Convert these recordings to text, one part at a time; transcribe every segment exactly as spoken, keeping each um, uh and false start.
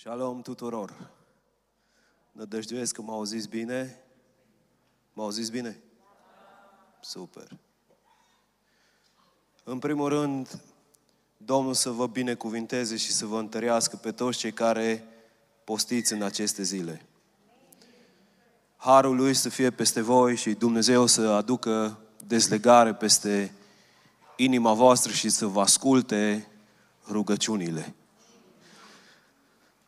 Shalom tuturor! Nădăjduiesc că m-au zis bine. M-au zis bine? Super! În primul rând, Domnul să vă binecuvinteze și să vă întărească pe toți cei care postiți în aceste zile. Harul Lui să fie peste voi și Dumnezeu să aducă dezlegare peste inima voastră și să vă asculte rugăciunile.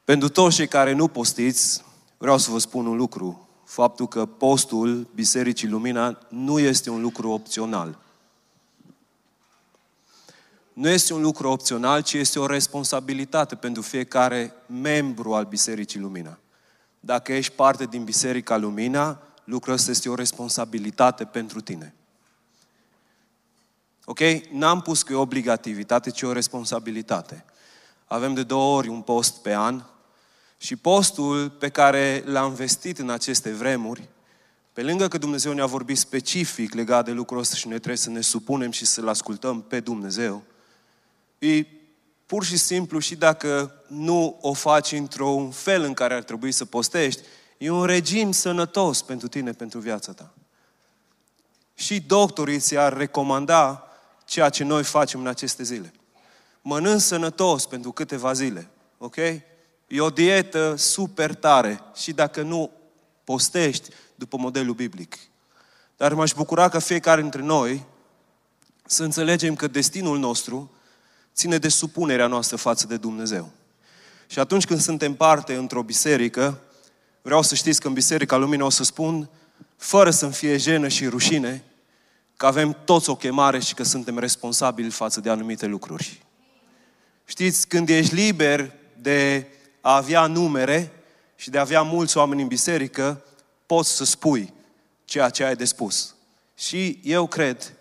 Pentru toți cei care nu postiți, vreau să vă spun un lucru. Faptul că postul Bisericii Lumina nu este un lucru opțional. Nu este un lucru opțional, ci este o responsabilitate pentru fiecare membru al Bisericii Lumina. Dacă ești parte din Biserica Lumina, lucrul ăsta este o responsabilitate pentru tine. Ok? N-am pus că e obligativitate, ci o responsabilitate. Avem de două ori un post pe an și postul pe care l-am vestit în aceste vremuri, pe lângă că Dumnezeu ne-a vorbit specific legat de lucrul ăsta și noi trebuie să ne supunem și să-L ascultăm pe Dumnezeu, e pur și simplu, și dacă nu o faci într-un fel în care ar trebui să postești, e un regim sănătos pentru tine, pentru viața ta. Și doctorii ți-ar recomanda ceea ce noi facem în aceste zile. Mănânci sănătos pentru câteva zile, ok? E o dietă super tare și dacă nu postești după modelul biblic. Dar m-aș bucura ca fiecare dintre noi să înțelegem că destinul nostru ține de supunerea noastră față de Dumnezeu. Și atunci când suntem parte într-o biserică, vreau să știți că în Biserica Lumină o să spun, fără să-mi fie jenă și rușine, că avem toți o chemare și că suntem responsabili față de anumite lucruri. Știți, când ești liber de a avea numere și de a avea mulți oameni în biserică, poți să spui ceea ce ai de spus. Și eu cred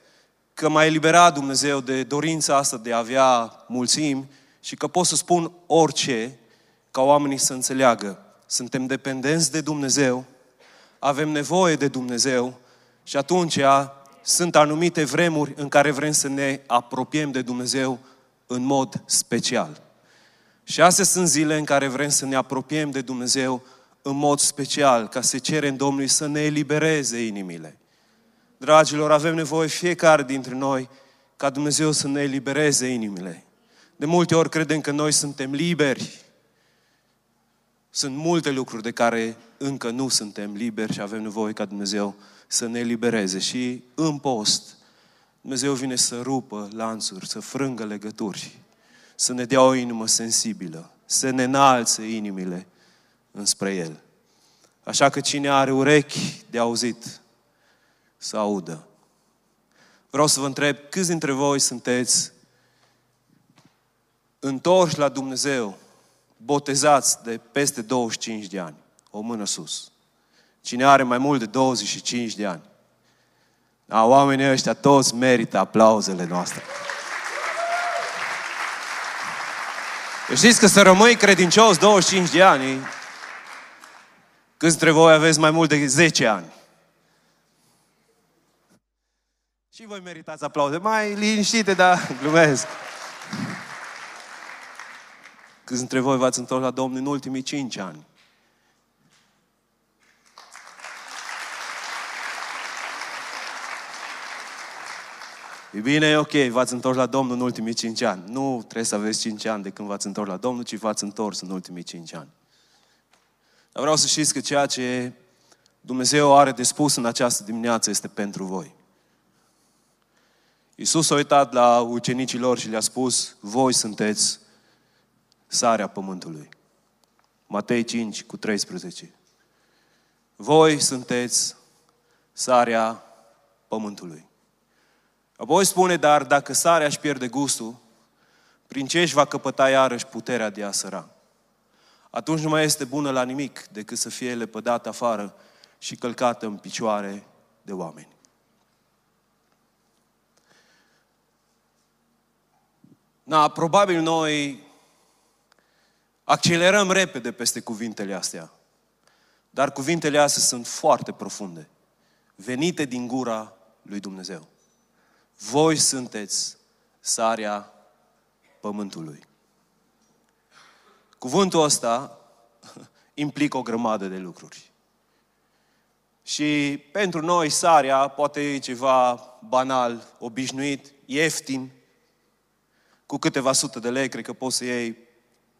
că m-a eliberat Dumnezeu de dorința asta de a avea mulțimi și că pot să spun orice ca oamenii să înțeleagă. Suntem dependenți de Dumnezeu, avem nevoie de Dumnezeu și atunci sunt anumite vremuri în care vrem să ne apropiem de Dumnezeu în mod special. Și astea sunt zile în care vrem să ne apropiem de Dumnezeu în mod special, ca să cerem Domnului să ne elibereze inimile. Dragilor, avem nevoie fiecare dintre noi ca Dumnezeu să ne elibereze inimile. De multe ori credem că noi suntem liberi. Sunt multe lucruri de care încă nu suntem liberi și avem nevoie ca Dumnezeu să ne elibereze. Și în post, Dumnezeu vine să rupă lanțuri, să frângă legături, să ne dea o inimă sensibilă, să ne înalțe inimile înspre El. Așa că cine are urechi de auzit, să audă. Vreau să vă întreb, câți dintre voi sunteți întorși la Dumnezeu, botezați de peste douăzeci și cinci de ani? O mână sus. Cine are mai mult de douăzeci și cinci de ani? A, oamenii ăștia toți merită aplauzele noastre. Știți că să rămâi credincios douăzeci și cinci de ani, câți dintre voi aveți mai mult de zece ani? Și voi meritați aplauze. Mai liniștite, dar glumesc. Câți dintre voi v-ați întors la Domnul în ultimii cinci ani? E bine, e ok, v-ați întors la Domnul în ultimii cinci ani. Nu trebuie să aveți cinci ani de când v-ați întors la Domnul, ci v-ați întors în ultimii cinci ani. Dar vreau să știți că ceea ce Dumnezeu are de spus în această dimineață este pentru voi. Iisus a uitat la ucenicii lor și le-a spus, voi sunteți sarea pământului. Matei cinci, cu treisprezece. Voi sunteți sarea pământului. Apoi spune, dar dacă sarea își pierde gustul, prin ce își va căpăta iarăși puterea de a săra? Atunci nu mai este bună la nimic decât să fie lepădată afară și călcată în picioare de oameni. Na, probabil noi accelerăm repede peste cuvintele astea, dar cuvintele astea sunt foarte profunde, venite din gura lui Dumnezeu. Voi sunteți sarea pământului. Cuvântul ăsta implică o grămadă de lucruri. Și pentru noi sarea poate e ceva banal, obișnuit, ieftin. Cu câteva sute de lei, cred că poți să iei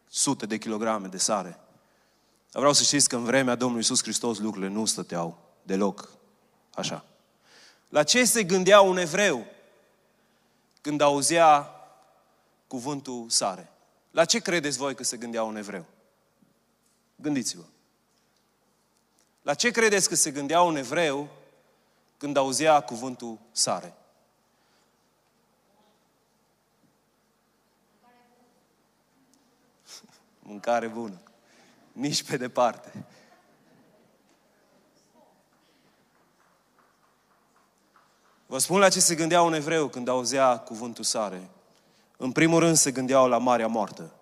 sute de kilograme de sare. Dar vreau să știți că în vremea Domnului Iisus Hristos lucrurile nu stăteau deloc așa. La ce se gândea un evreu când auzea cuvântul sare? La ce credeți voi că se gândea un evreu? Gândiți-vă. La ce credeți că se gândea un evreu când auzea cuvântul sare? Mâncare bună. Nici pe departe. Vă spun la ce se gândea un evreu când auzea cuvântul sare. În primul rând se gândeau la Marea Moartă.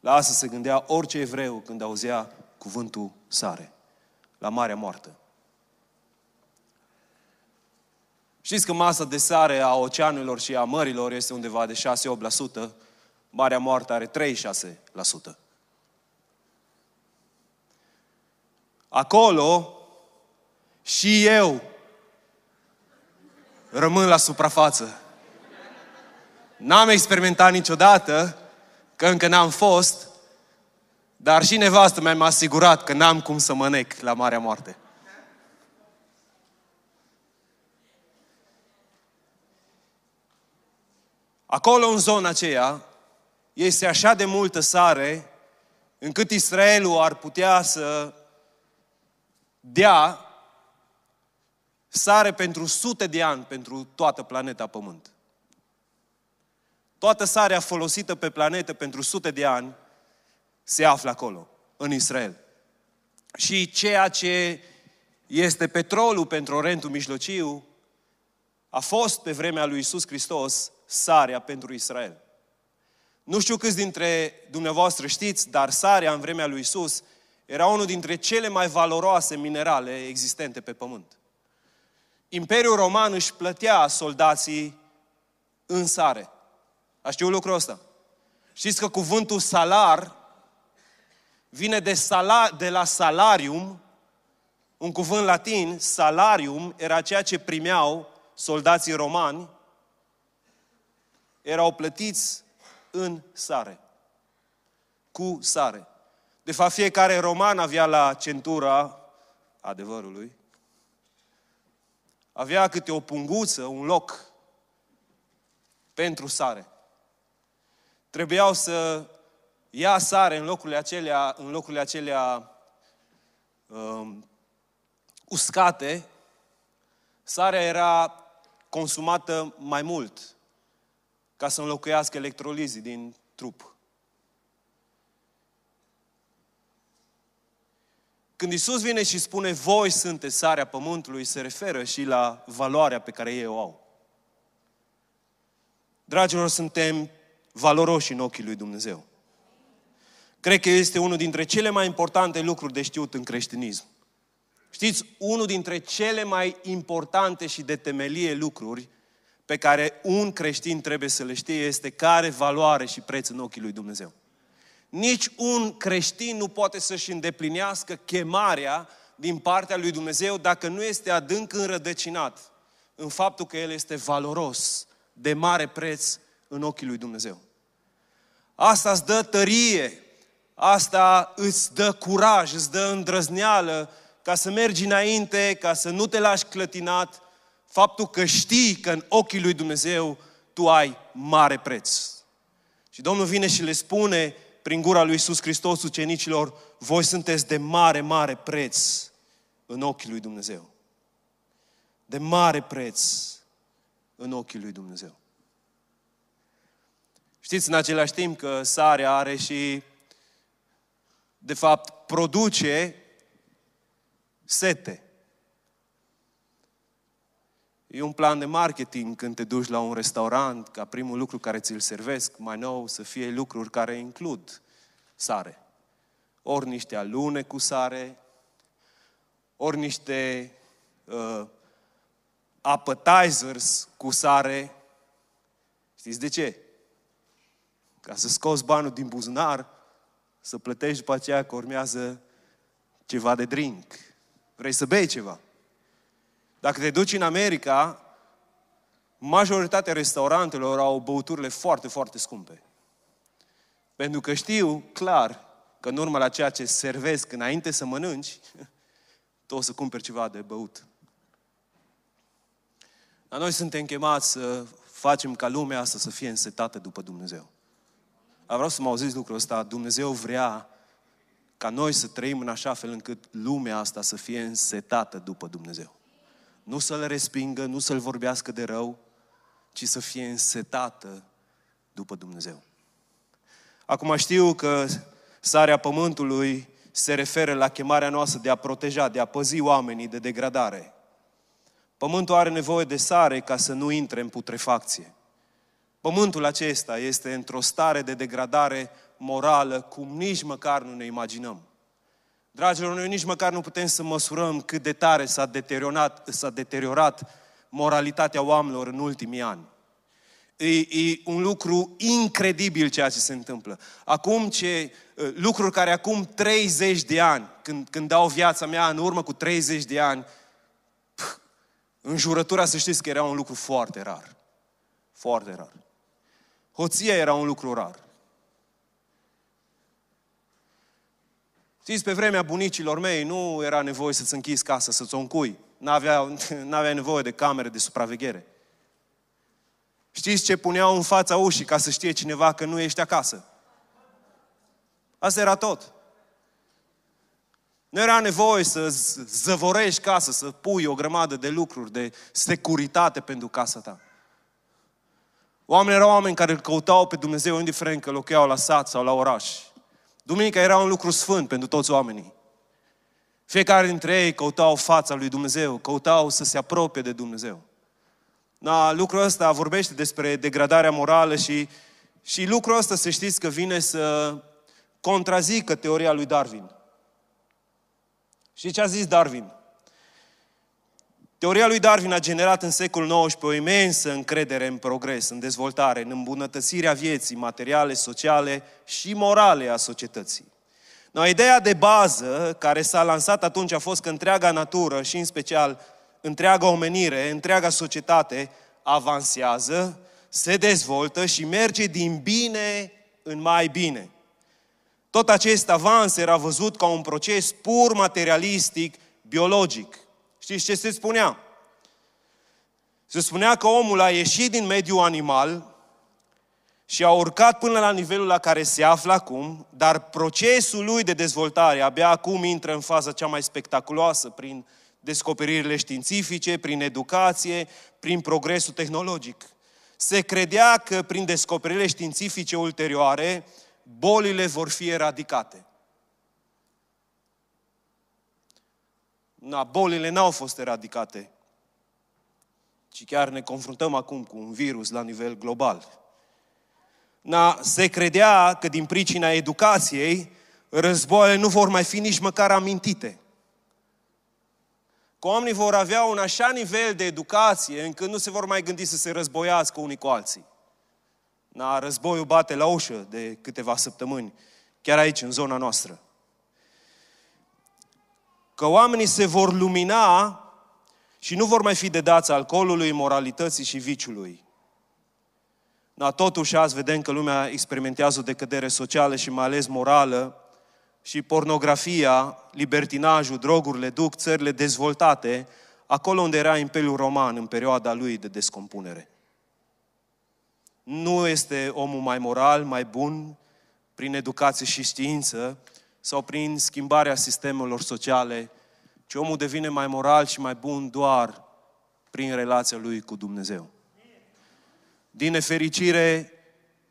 La asta se gândea orice evreu când auzea cuvântul sare. La Marea Moartă. Știți că masa de sare a oceanelor și a mărilor este undeva de șase la opt la sută. Marea Moartă are treizeci și șase la sută. Acolo și eu rămân la suprafață. N-am experimentat niciodată, că încă n-am fost, dar și nevastă mea mi-a asigurat că n-am cum să mă nec la Marea Moarte. Acolo, în zona aceea, este așa de multă sare, încât Israelul ar putea să dea sare pentru sute de ani, pentru toată planeta Pământ. Toată sarea folosită pe planetă pentru sute de ani se află acolo, în Israel. Și ceea ce este petrolul pentru Orientul Mijlociu a fost pe vremea lui Iisus Hristos sarea pentru Israel. Nu știu câți dintre dumneavoastră știți, dar sarea în vremea lui Iisus era unul dintre cele mai valoroase minerale existente pe pământ. Imperiul Roman își plătea soldații în sare. Ați știut lucrul ăsta? Știți că cuvântul salar vine de, salar, de la salarium, un cuvânt latin, salarium era ceea ce primeau soldații romani, erau plătiți în sare, cu sare. De fapt, fiecare roman avea la centura adevărului, avea câte o punguță, un loc pentru sare. Trebuiau să ia sare în locurile acelea, în locurile acelea um, uscate. Sarea era consumată mai mult ca să înlocuiască electrolizii din trup. Când Iisus vine și spune, voi sunteți sarea pământului, se referă și la valoarea pe care ei o au. Dragilor, suntem valoroși în ochii lui Dumnezeu. Cred că este unul dintre cele mai importante lucruri de știut în creștinism. Știți, unul dintre cele mai importante și de temelie lucruri pe care un creștin trebuie să le știe este care valoare și preț în ochii lui Dumnezeu. Nici un creștin nu poate să-și îndeplinească chemarea din partea lui Dumnezeu dacă nu este adânc înrădăcinat în faptul că el este valoros, de mare preț în ochii lui Dumnezeu. Asta îți dă tărie, asta îți dă curaj, îți dă îndrăzneală ca să mergi înainte, ca să nu te lași clătinat, faptul că știi că în ochii lui Dumnezeu tu ai mare preț. Și Domnul vine și le spune prin gura lui Iisus Hristos ucenicilor, voi sunteți de mare, mare preț în ochii lui Dumnezeu. De mare preț în ochii lui Dumnezeu. Știți în același timp că sarea are și, de fapt, produce sete. E un plan de marketing când te duci la un restaurant, ca primul lucru care ți-l servesc, mai nou să fie lucruri care includ sare. Ori niște alune cu sare, ori niște uh, appetizers cu sare. Știți de ce? Ca să scoți banul din buzunar, să plătești după aceea că urmează ceva de drink. Vrei să bei ceva. Dacă te duci în America, majoritatea restaurantelor au băuturile foarte, foarte scumpe. Pentru că știu clar că în urma la ceea ce servesc înainte să mănânci, tu o să cumperi ceva de băut. Dar noi suntem chemați să facem ca lumea asta să fie însetată după Dumnezeu. Dar vreau să mă auziți lucrul ăsta. Dumnezeu vrea ca noi să trăim în așa fel încât lumea asta să fie însetată după Dumnezeu. Nu să-L respingă, nu să-L vorbească de rău, ci să fie însetată după Dumnezeu. Acum știu că sarea pământului se referă la chemarea noastră de a proteja, de a păzi oamenii de degradare. Pământul are nevoie de sare ca să nu intre în putrefacție. Pământul acesta este într-o stare de degradare morală cum nici măcar nu ne imaginăm. Dragilor, noi nici măcar nu putem să măsurăm cât de tare s-a deteriorat, s-a deteriorat moralitatea oamenilor în ultimii ani. E, e un lucru incredibil ceea ce se întâmplă. Acum ce, lucruri care acum treizeci de ani, când, când dau viața mea în urmă cu treizeci de ani, pf, înjurătura, să știți că era un lucru foarte rar. Foarte rar. Hoția era un lucru rar. Știți, pe vremea bunicilor mei nu era nevoie să-ți închizi casa, să-ți o încui. N-avea, n-avea nevoie de camere de supraveghere. Știți ce puneau în fața ușii ca să știe cineva că nu ești acasă? Asta era tot. Nu era nevoie să zăvorești casa, să pui o grămadă de lucruri, de securitate pentru casa ta. Oamenii erau oameni care îl căutau pe Dumnezeu, indiferent că locuiau la sat sau la oraș. Duminica era un lucru sfânt pentru toți oamenii. Fiecare dintre ei căutau fața lui Dumnezeu, căutau să se apropie de Dumnezeu. Na, lucrul ăsta vorbește despre degradarea morală și, și lucrul ăsta, să știți că vine să contrazică teoria lui Darwin. Și ce a zis Darwin? Teoria lui Darwin a generat în secolul nouăsprezece o imensă încredere în progres, în dezvoltare, în îmbunătățirea vieții materiale, sociale și morale a societății. No, ideea de bază care s-a lansat atunci a fost că întreaga natură și în special întreaga omenire, întreaga societate avansează, se dezvoltă și merge din bine în mai bine. Tot acest avans era văzut ca un proces pur materialistic, biologic. Știți ce se spunea? Se spunea că omul a ieșit din mediul animal și a urcat până la nivelul la care se află acum, dar procesul lui de dezvoltare abia acum intră în faza cea mai spectaculoasă, prin descoperirile științifice, prin educație, prin progresul tehnologic. Se credea că prin descoperirile științifice ulterioare, bolile vor fi eradicate. Na, bolile n-au fost eradicate, ci chiar ne confruntăm acum cu un virus la nivel global. Na, se credea că din pricina educației, războaiele nu vor mai fi nici măcar amintite. Că oamenii vor avea un așa nivel de educație încât nu se vor mai gândi să se războiască unii cu alții. Na, războiul bate la ușă de câteva săptămâni, chiar aici, în zona noastră. Că oamenii se vor lumina și nu vor mai fi dedați alcoolului, moralității și viciului. Dar totuși azi vedem că lumea experimentează o decădere socială și mai ales morală și pornografia, libertinajul, drogurile duc țările dezvoltate acolo unde era Imperiul Roman în perioada lui de descompunere. Nu este omul mai moral, mai bun, prin educație și știință, sau prin schimbarea sistemelor sociale, ci omul devine mai moral și mai bun doar prin relația lui cu Dumnezeu. Din nefericire,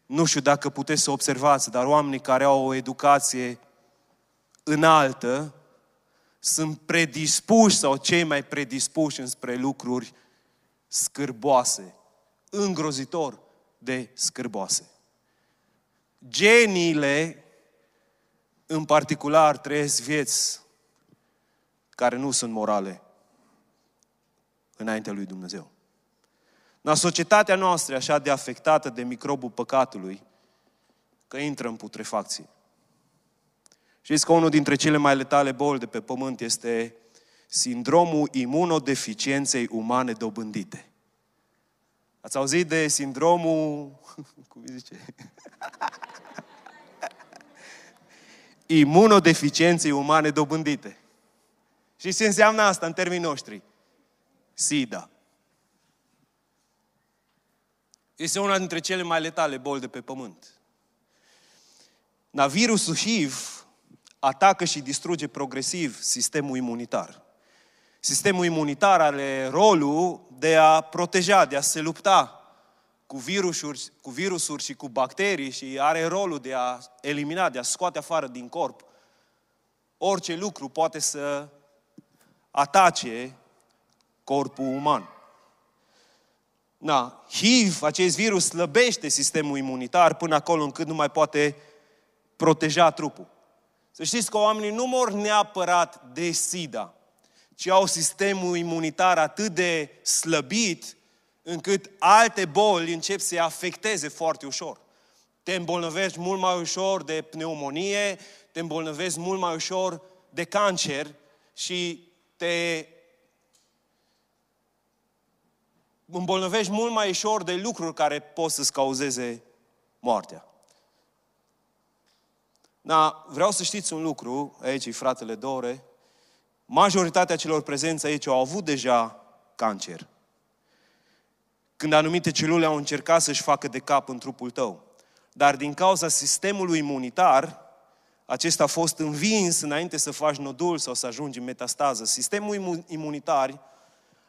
nu știu dacă puteți să observați, dar oamenii care au o educație înaltă sunt predispuși sau cei mai predispuși înspre lucruri scârboase, îngrozitor de scârboase. Geniile în particular trăiesc vieți care nu sunt morale înaintea lui Dumnezeu. Dar societatea noastră e așa de afectată de microbul păcatului că intră în putrefacție. Știți că unul dintre cele mai letale boli de pe pământ este sindromul imunodeficienței umane dobândite. Ați auzit de sindromul... cum zice? Imunodeficienței umane dobândite. Și ce înseamnă asta în termini noștri? SIDA. Este una dintre cele mai letale boli de pe pământ. Dar virusul H I V atacă și distruge progresiv sistemul imunitar. Sistemul imunitar are rolul de a proteja, de a se lupta cu virusuri, cu virusuri și cu bacterii și are rolul de a elimina, de a scoate afară din corp orice lucru poate să atace corpul uman. Na, H I V, acest virus, slăbește sistemul imunitar până acolo încât nu mai poate proteja trupul. Să știți că oamenii nu mor neapărat de SIDA, ci au sistemul imunitar atât de slăbit încât alte boli încep să-i afecteze foarte ușor. Te îmbolnăvești mult mai ușor de pneumonie, te îmbolnăvești mult mai ușor de cancer și te îmbolnăvești mult mai ușor de lucruri care pot să-ți cauzeze moartea. Da, vreau să știți un lucru, aici e fratele Dore, majoritatea celor prezenți aici au avut deja cancer. Când anumite celule au încercat să-și facă de cap în trupul tău. Dar din cauza sistemului imunitar, acesta a fost învins înainte să faci nodul sau să ajungi în metastază. Sistemul imunitar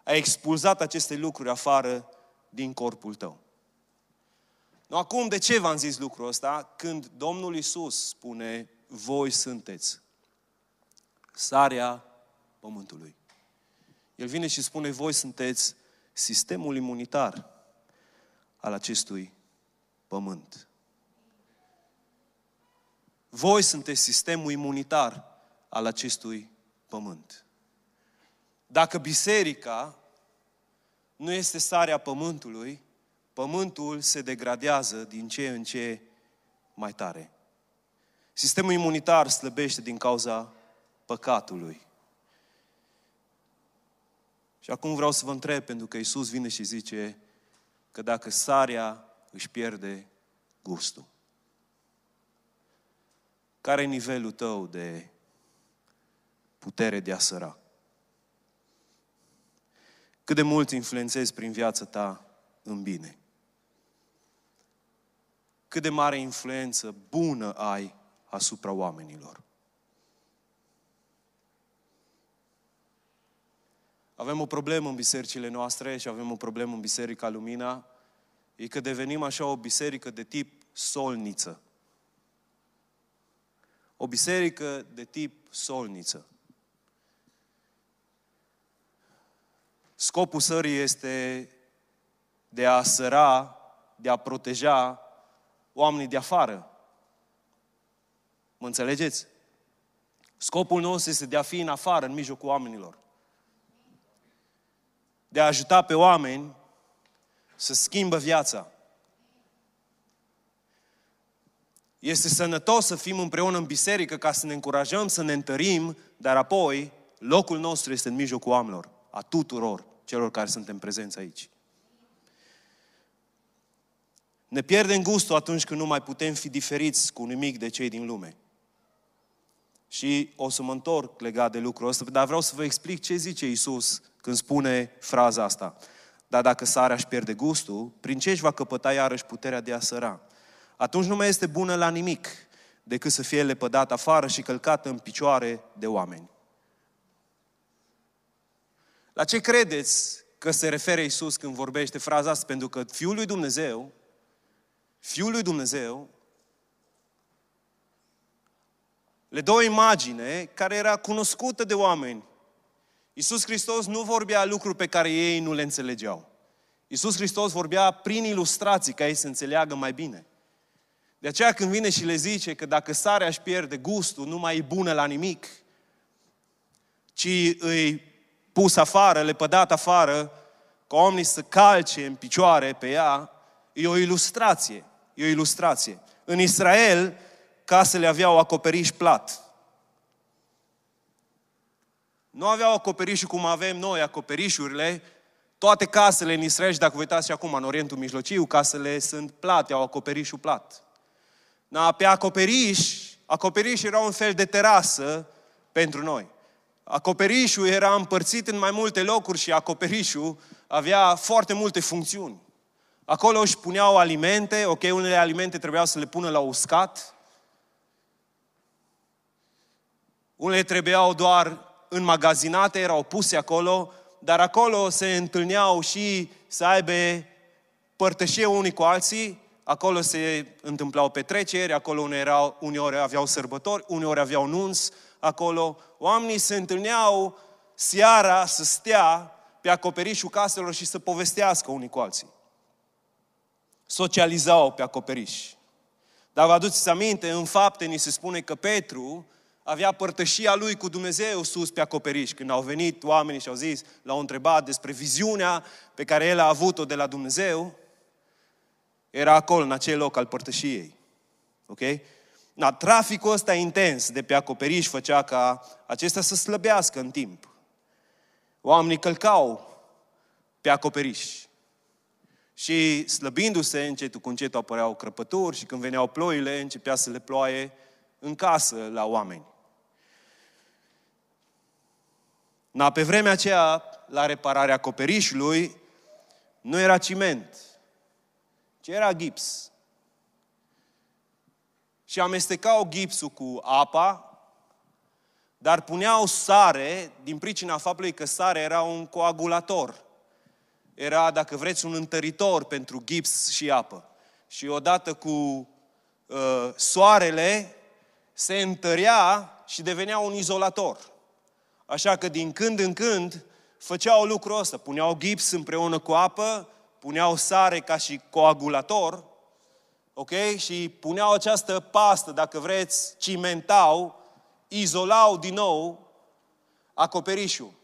a expulzat aceste lucruri afară din corpul tău. No, acum, de ce v-am zis lucrul ăsta? Când Domnul Iisus spune, voi sunteți sarea pământului. El vine și spune, voi sunteți sistemul imunitar al acestui pământ. Voi sunteți sistemul imunitar al acestui pământ. Dacă biserica nu este sarea pământului, pământul se degradează din ce în ce mai tare. Sistemul imunitar slăbește din cauza păcatului. Și acum vreau să vă întreb, pentru că Iisus vine și zice că dacă sarea își pierde gustul, care e nivelul tău de putere de a săra? Cât de mult influențezi prin viața ta în bine? Cât de mare influență bună ai asupra oamenilor? Avem o problemă în bisericile noastre și avem o problemă în Biserica Lumina, e că devenim așa o biserică de tip solniță. O biserică de tip solniță. Scopul sării este de a săra, de a proteja oamenii de afară. Mă înțelegeți? Scopul nostru este de a fi în afară, în mijlocul oamenilor. De a ajuta pe oameni să schimbă viața. Este sănătos să fim împreună în biserică ca să ne încurajăm, să ne întărim, dar apoi locul nostru este în mijlocul oamenilor, a tuturor celor care suntem prezenți aici. Ne pierdem gustul atunci când nu mai putem fi diferiți cu nimic de cei din lume. Și o să mă întorc legat de lucrul ăsta, dar vreau să vă explic ce zice Iisus când spune fraza asta. Dar dacă sarea își pierde gustul, prin ce își va căpăta iarăși puterea de a săra? Atunci nu mai este bună la nimic decât să fie lepădată afară și călcată în picioare de oameni. La ce credeți că se referă Iisus când vorbește fraza asta? Pentru că Fiul lui Dumnezeu, Fiul lui Dumnezeu le dă o imagine care era cunoscută de oameni. Iisus Hristos nu vorbea lucruri pe care ei nu le înțelegeau. Iisus Hristos vorbea prin ilustrații ca ei să înțeleagă mai bine. De aceea când vine și le zice că dacă sarea își pierde gustul, nu mai e bună la nimic, ci îi pus afară, lepădat afară, ca oamenii să calce în picioare pe ea, e o ilustrație. E o ilustrație. În Israel, casele aveau acoperiș plat. Nu aveau acoperișul cum avem noi, acoperișurile. Toate casele în Israel, și dacă vă uitați și acum în Orientul Mijlociu, casele sunt plate, au acoperișul plat. Na, pe acoperiș, acoperiș era un fel de terasă pentru noi. Acoperișul era împărțit în mai multe locuri și acoperișul avea foarte multe funcțiuni. Acolo își puneau alimente, ok, unele alimente trebuiau să le pună la uscat, unele trebuiau doar înmagazinate, erau puse acolo, dar acolo se întâlneau și să aibă părtășie unii cu alții, acolo se întâmplau petreceri, acolo unii erau, uneori aveau sărbători, uneori aveau nunți, acolo oamenii se întâlneau seara să stea pe acoperișul caselor și să povestească unii cu alții. Socializau pe acoperiș. Dar vă aduceți aminte, în Fapte ni se spune că Petru avea părtășia lui cu Dumnezeu sus pe acoperiș. Când au venit oamenii și au zis, l-au întrebat despre viziunea pe care el a avut-o de la Dumnezeu, era acolo, în acel loc al părtășiei. Ok? Na, traficul ăsta intens de pe acoperiș făcea ca acesta să slăbească în timp. Oamenii călcau pe acoperiș. Și slăbindu-se, încetul cu încetul apăreau crăpături și când veneau ploile, începea să le ploaie în casă la oameni. Na, pe vremea aceea, la repararea acoperișului, nu era ciment, ci era gips. Și amestecau gipsul cu apa, dar puneau sare, din pricina faptului că sare era un coagulator. Era, dacă vreți, un întăritor pentru gips și apă. Și odată cu uh, soarele, se întărea și devenea un izolator. Așa că din când în când făceau lucrul ăsta. Puneau gips împreună cu apă, puneau sare ca și coagulator, ok? Și puneau această pastă, dacă vreți, cimentau, izolau din nou acoperișul.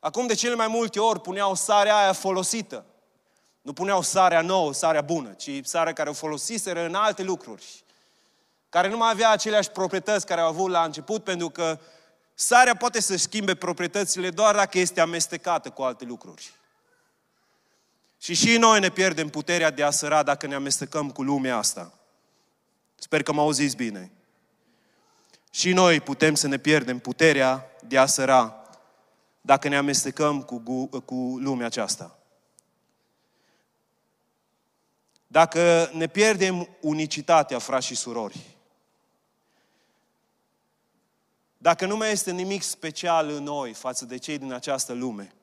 Acum de cele mai multe ori puneau sarea aia folosită. Nu puneau sarea nouă, sarea bună, ci sarea care o folosiseră în alte lucruri, care nu mai avea aceleași proprietăți care au avut la început, pentru că sarea poate să schimbe proprietățile doar dacă este amestecată cu alte lucruri. Și și noi ne pierdem puterea de a săra dacă ne amestecăm cu lumea asta. Sper că m-auziți bine. Și noi putem să ne pierdem puterea de a săra dacă ne amestecăm cu, cu lumea aceasta. Dacă ne pierdem unicitatea, frați și surori, dacă nu mai este nimic special în noi față de cei din această lume,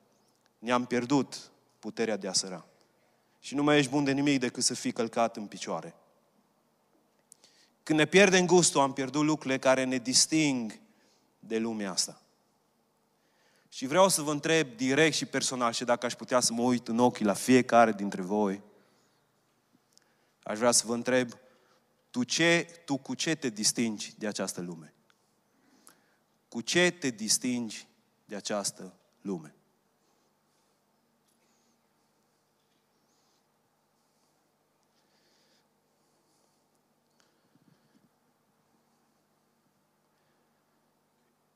ne-am pierdut puterea de a săra. Și nu mai ești bun de nimic decât să fii călcat în picioare. Când ne pierdem gustul, am pierdut lucrurile care ne disting de lumea asta. Și vreau să vă întreb direct și personal, și dacă aș putea să mă uit în ochii la fiecare dintre voi, aș vrea să vă întreb, tu, ce, tu cu ce te distingi de această lume? Cu ce te distingi de această lume?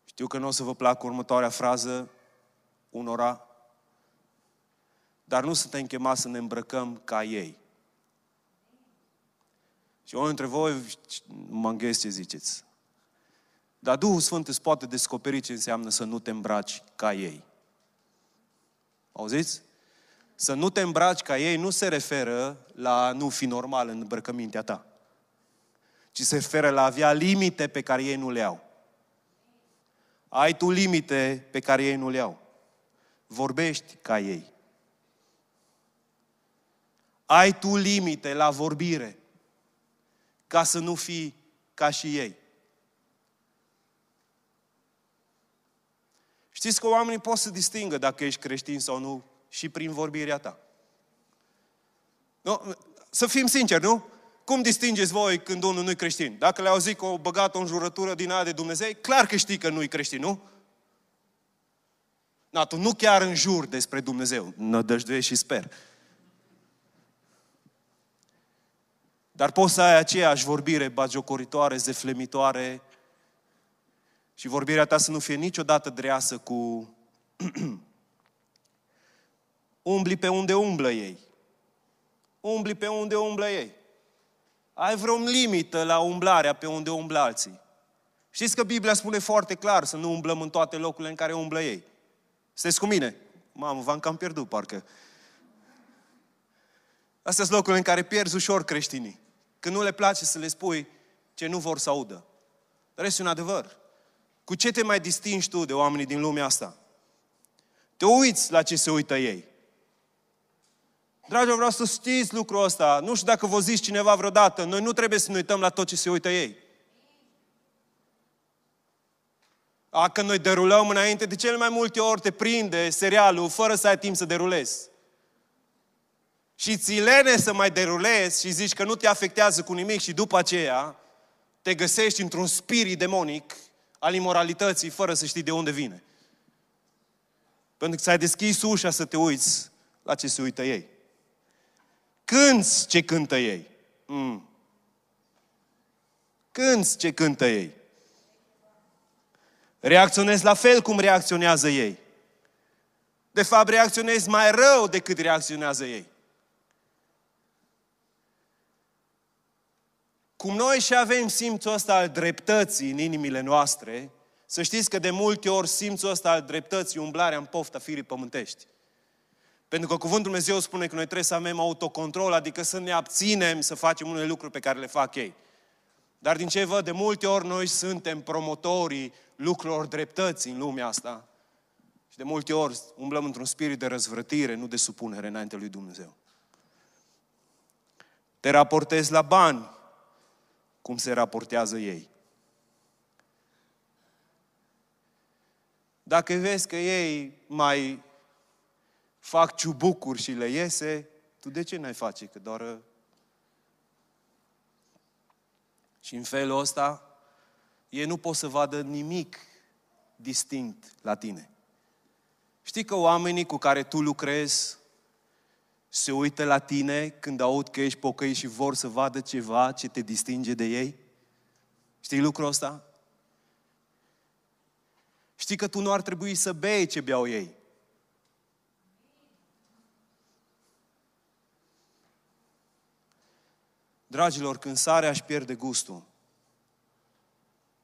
Știu că nu o să vă placă următoarea frază unora, dar nu suntem chemați să ne îmbrăcăm ca ei. Și unul dintre voi, mă înghesc ce ziceți. Dar Duhul Sfânt îți poate descoperi ce înseamnă să nu te îmbraci ca ei. Auziți? Să nu te îmbraci ca ei nu se referă la nu fi normal în îmbrăcămintea ta, ci se referă la avea limite pe care ei nu le au. Ai tu limite pe care ei nu le au. Vorbești ca ei. Ai tu limite la vorbire, ca să nu fii ca și ei. Știți că oamenii pot să distingă dacă ești creștin sau nu și prin vorbirea ta. Nu? Să fim sinceri, nu? Cum distingeți voi când unul nu-i creștin? Dacă le auzi că au băgat o înjurătură din aia de Dumnezeu, clar că știi că nu-i creștin, nu? Na, tu nu chiar înjuri despre Dumnezeu. Nădăjduiesc și sper. Dar poți să ai aceeași vorbire bagiocoritoare, zeflemitoare și Și vorbirea ta să nu fie niciodată dreasă cu umbli pe unde umblă ei. Umbli pe unde umblă ei. Ai vreo limită la umblarea pe unde umblă alții. Știți că Biblia spune foarte clar să nu umblăm în toate locurile în care umblă ei. Sunteți cu mine? Mamă, v-am cam pierdut, parcă. Astea sunt locurile în care pierzi ușor creștinii. Când nu le place să le spui ce nu vor să audă. Dar este un adevăr. Cu ce te mai distingi tu de oamenii din lumea asta? Te uiți la ce se uită ei. Dragilor, vreau să știți lucrul ăsta. Nu știu dacă vă zici cineva vreodată, noi nu trebuie să ne uităm la tot ce se uită ei. A, că noi derulăm înainte, de cele mai multe ori te prinde serialul fără să ai timp să derulezi. Și ți-i lene să mai derulezi și zici că nu te afectează cu nimic și după aceea te găsești într-un spirit demonic al imoralității fără să știi de unde vine. Pentru că ți-ai deschis ușa să te uiți la ce se uită ei. Cânți ce cântă ei. Mm. Cânți ce cântă ei. Reacționezi la fel cum reacționează ei. De fapt, reacționezi mai rău decât reacționează ei. Cum noi și avem simțul ăsta al dreptății în inimile noastre, să știți că de multe ori simțul ăsta al dreptății, umblarea în pofta firii pământești. Pentru că Cuvântul Dumnezeu spune că noi trebuie să avem autocontrol, adică să ne abținem să facem unele lucruri pe care le fac ei. Dar din ce văd, de multe ori noi suntem promotorii lucrurilor dreptății în lumea asta. Și de multe ori umblăm într-un spirit de răzvrătire, nu de supunere înainte lui Dumnezeu. Te raportezi la bani, cum se raportează ei. Dacă vezi că ei mai fac ciubucuri și le iese, tu de ce n-ai face? Că doar... Și în felul ăsta, ei nu pot să vadă nimic distinct la tine. Știi că oamenii cu care tu lucrezi se uită la tine când aud că ești pocăit și vor să vadă ceva ce te distinge de ei? Știi lucrul ăsta? Știi că tu nu ar trebui să bei ce beau ei? Dragilor, când sarea își pierde gustul,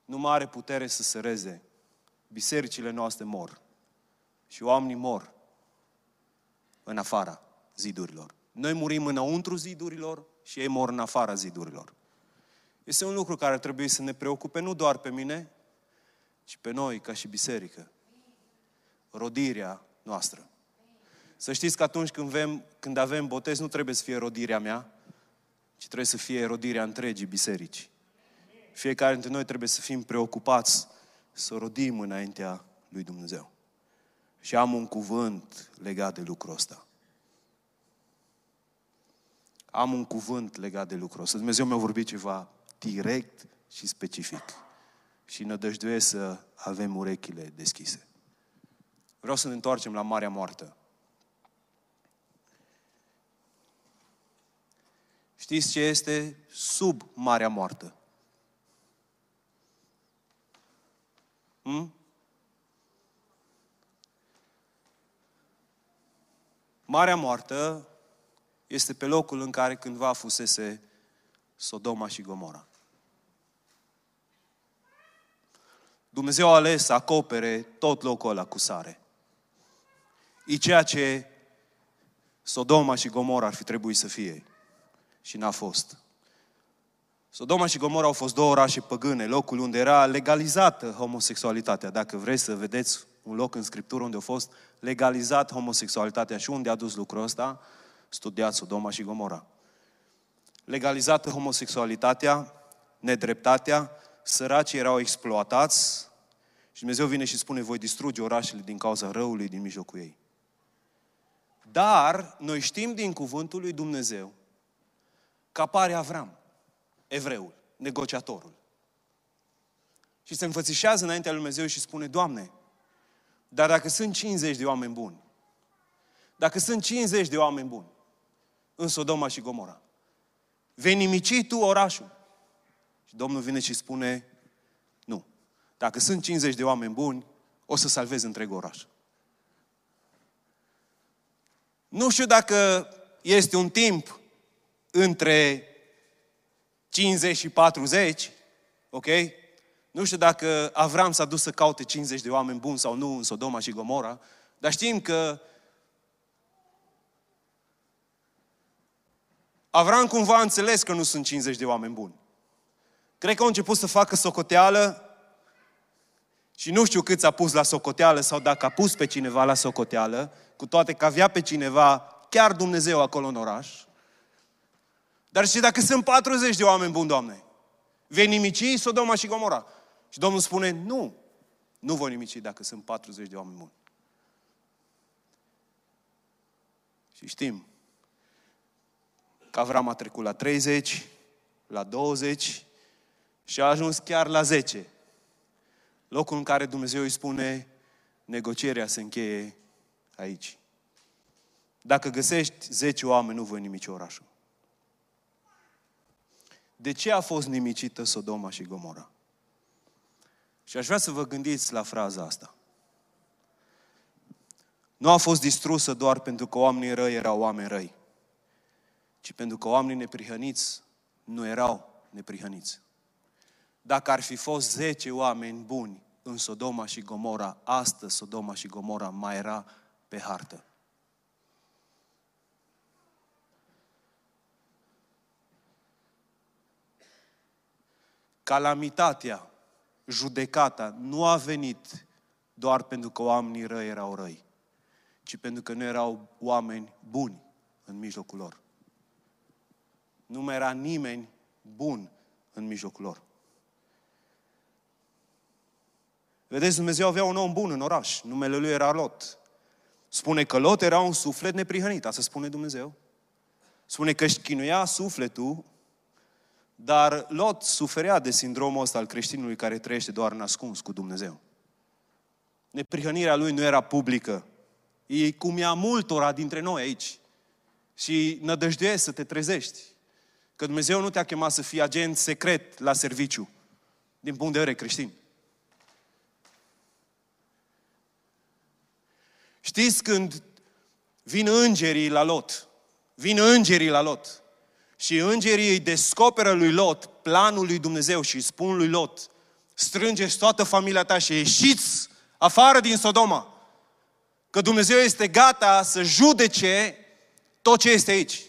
nu mai are putere să se reze. Bisericile noastre mor. Și oamenii mor în afara zidurilor. Noi murim înăuntru zidurilor și ei mor în afara zidurilor. Este un lucru care trebuie să ne preocupe nu doar pe mine, ci pe noi ca și biserică. Rodirea noastră. Să știți că atunci când avem, când avem botez, nu trebuie să fie rodirea mea, ci trebuie să fie rodirea întregii biserici. Fiecare dintre noi trebuie să fim preocupați să rodim înaintea lui Dumnezeu. Și am un cuvânt legat de lucrul ăsta. Am un cuvânt legat de lucrul ăsta. Dumnezeu mi-a vorbit ceva direct și specific. Și nădăjduiesc să avem urechile deschise. Vreau să ne întoarcem la Marea Moartă. Știți ce este sub Marea Moartă? Hmm? Marea Moartă este pe locul în care cândva fusese Sodoma și Gomora. Dumnezeu a ales să acopere tot locul ăla cu sare. E ceea ce Sodoma și Gomora ar fi trebuit să fie. Și n-a fost. Sodoma și Gomora au fost două orașe păgâne, locul unde era legalizată homosexualitatea. Dacă vreți să vedeți un loc în Scriptură unde a fost legalizat homosexualitatea și unde a dus lucrul ăsta, studiați Sodoma și Gomora. Legalizată homosexualitatea, nedreptatea, săracii erau exploatați și Dumnezeu vine și spune, voi distruge orașele din cauza răului din mijlocul ei. Dar noi știm din cuvântul lui Dumnezeu că apare Avram, evreul, negociatorul. Și se înfățișează înaintea lui Dumnezeu și spune, Doamne, dar dacă sunt cincizeci de oameni buni, dacă sunt cincizeci de oameni buni în Sodoma și Gomora, vei nimici tu orașul? Și Domnul vine și spune, nu. Dacă sunt cincizeci de oameni buni, o să salvezi întreg oraș. Nu știu dacă este un timp între cincizeci și patruzeci, ok? Nu știu dacă Avram s-a dus să caute cincizeci de oameni buni sau nu în Sodoma și Gomora, dar știm că Avram cumva a înțeles că nu sunt cincizeci de oameni buni. Cred că a început să facă socoteală și nu știu cât s-a pus la socoteală sau dacă a pus pe cineva la socoteală, cu toate că avea pe cineva, chiar Dumnezeu acolo în oraș. Dar și dacă sunt patruzeci de oameni buni, Doamne, vei nimici Sodoma și Gomora? Și Domnul spune, nu, nu voi nimici dacă sunt patruzeci de oameni buni. Și știm că Avram a trecut la treizeci, la douăzeci și a ajuns chiar la zece. Locul în care Dumnezeu îi spune, negocierea se încheie aici. Dacă găsești zece oameni, nu voi nimici orașul. De ce a fost nimicită Sodoma și Gomora? Și aș vrea să vă gândiți la fraza asta. Nu a fost distrusă doar pentru că oamenii răi erau oameni răi, ci pentru că oamenii neprihăniți nu erau neprihăniți. Dacă ar fi fost zece oameni buni în Sodoma și Gomora, astăzi Sodoma și Gomora mai era pe hartă. Calamitatea, judecata, nu a venit doar pentru că oamenii răi erau răi, ci pentru că nu erau oameni buni în mijlocul lor. Nu mai era nimeni bun în mijlocul lor. Vedeți, Dumnezeu avea un om bun în oraș. Numele lui era Lot. Spune că Lot era un suflet neprihănit. Asta spune Dumnezeu. Spune că își chinuia sufletul, dar Lot suferea de sindromul ăsta al creștinului care trăiește doar în ascuns cu Dumnezeu. Neprihănirea lui nu era publică. E cum e a multora dintre noi aici. Și nădăjduiesc să te trezești. Că Dumnezeu nu te-a chemat să fii agent secret la serviciu, din punct de vedere creștin. Știți când vin îngerii la Lot? Vin îngerii la Lot. Și îngerii îi descoperă lui Lot planul lui Dumnezeu și îi spun lui Lot, strângeți toată familia ta și ieșiți afară din Sodoma. Că Dumnezeu este gata să judece tot ce este aici.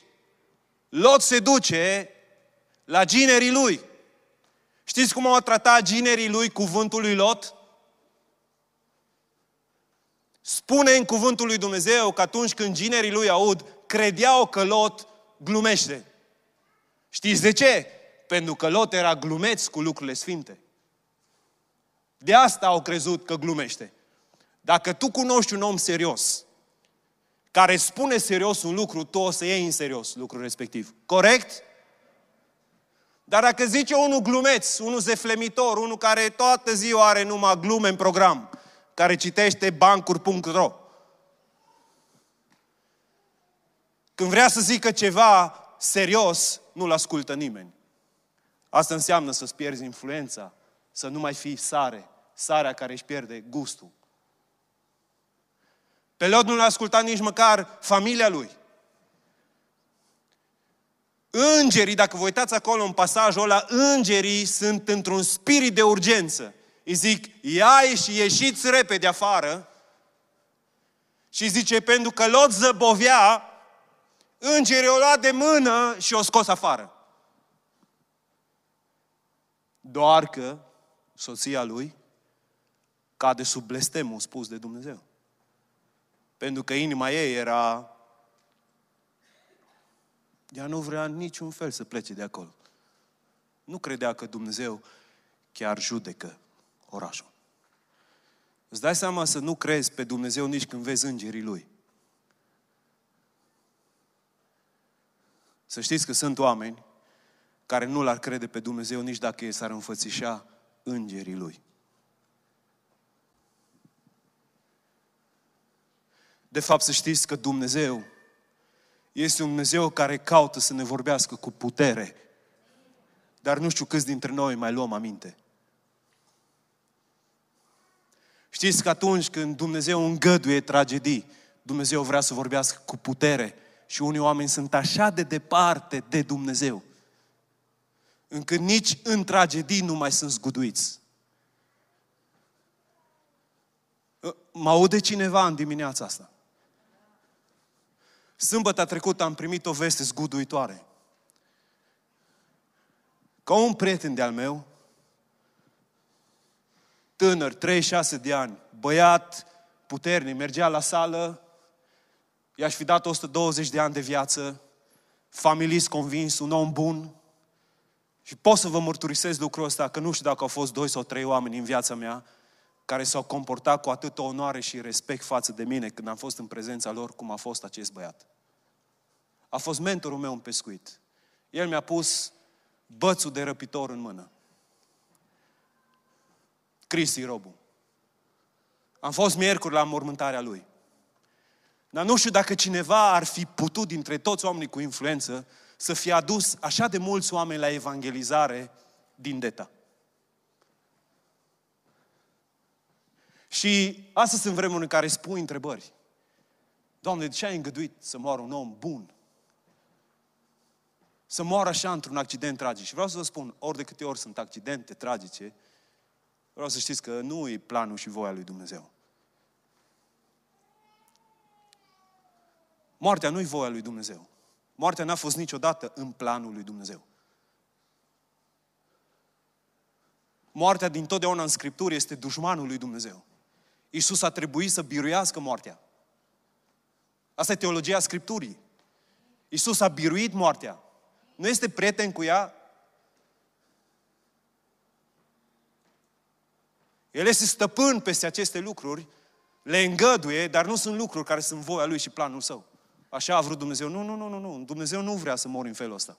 Lot se duce la ginerii lui. Știți cum au tratat ginerii lui cuvântul lui Lot? Spune în cuvântul lui Dumnezeu că atunci când ginerii lui aud, credeau că Lot glumește. Știți de ce? Pentru că Lot era glumeț cu lucrurile sfinte. De asta au crezut că glumește. Dacă tu cunoști un om serios, care spune serios un lucru, tu o să iei în serios lucrul respectiv. Corect? Dar dacă zice unul glumeț, unul zeflemitor, unul care toată ziua are numai glume în program, care citește bancuri punct ro. Când vrea să zică ceva serios, nu-l ascultă nimeni. Asta înseamnă să-ți pierzi influența, să nu mai fii sare, sarea care își pierde gustul. Pe Lot nu l-a ascultat nici măcar familia lui. Îngerii, dacă vă uitați acolo în pasajul ăla, îngerii sunt într-un spirit de urgență. Îi zic, ia-i și ieșiți repede afară. Și zice, pentru că Lot zăbovea, îngerii o lua de mână și o scos afară. Doar că soția lui cade sub blestemul spus de Dumnezeu. Pentru că inima ei era... Ea nu vrea niciun fel să plece de acolo. Nu credea că Dumnezeu chiar judecă orașul. Îți dai seama să nu crezi pe Dumnezeu nici când vezi îngerii lui. Să știți că sunt oameni care nu l-ar crede pe Dumnezeu nici dacă ei s-ar înfățișa îngerii lui. De fapt, să știți că Dumnezeu este un Dumnezeu care caută să ne vorbească cu putere. Dar nu știu câți dintre noi mai luăm aminte. Știți că atunci când Dumnezeu îngăduie tragedii, Dumnezeu vrea să vorbească cu putere. Și unii oameni sunt așa de departe de Dumnezeu, încât nici în tragedii nu mai sunt zguduiți. Mă aude cineva în dimineața asta? Sâmbătă trecută am primit o veste zguduitoare. Ca un prieten de-al meu, tânăr, treizeci și șase de ani, băiat, puternic, mergea la sală, i-aș fi dat o sută douăzeci de ani de viață, familist convins, un om bun. Și pot să vă mărturisesc lucrul ăsta, că nu știu dacă au fost doi sau trei oameni în viața mea care s-au comportat cu atâtă onoare și respect față de mine când am fost în prezența lor, cum a fost acest băiat. A fost mentorul meu în pescuit. El mi-a pus bățul de răpitor în mână. Cristi Robu. Am fost miercuri la înmormântarea lui. Dar nu știu dacă cineva ar fi putut, dintre toți oamenii cu influență, să fie adus așa de mulți oameni la evangelizare din Deta. Și astea sunt vremuri în care spui întrebări. Doamne, de ce ai îngăduit să moară un om bun? Să moară așa într-un accident tragic. Și vreau să vă spun, ori de câte ori sunt accidente tragice, vreau să știți că nu e planul și voia lui Dumnezeu. Moartea nu e voia lui Dumnezeu. Moartea n-a fost niciodată în planul lui Dumnezeu. Moartea din totdeauna în Scriptură este dușmanul lui Dumnezeu. Iisus a trebuit să biruiască moartea. Asta e teologia Scripturii. Iisus a biruit moartea. Nu este prieten cu ea. El este stăpân peste aceste lucruri, le îngăduie, dar nu sunt lucruri care sunt voia lui și planul său. Așa a vrut Dumnezeu. Nu, nu, nu, nu, nu. Dumnezeu nu vrea să mori în felul ăsta.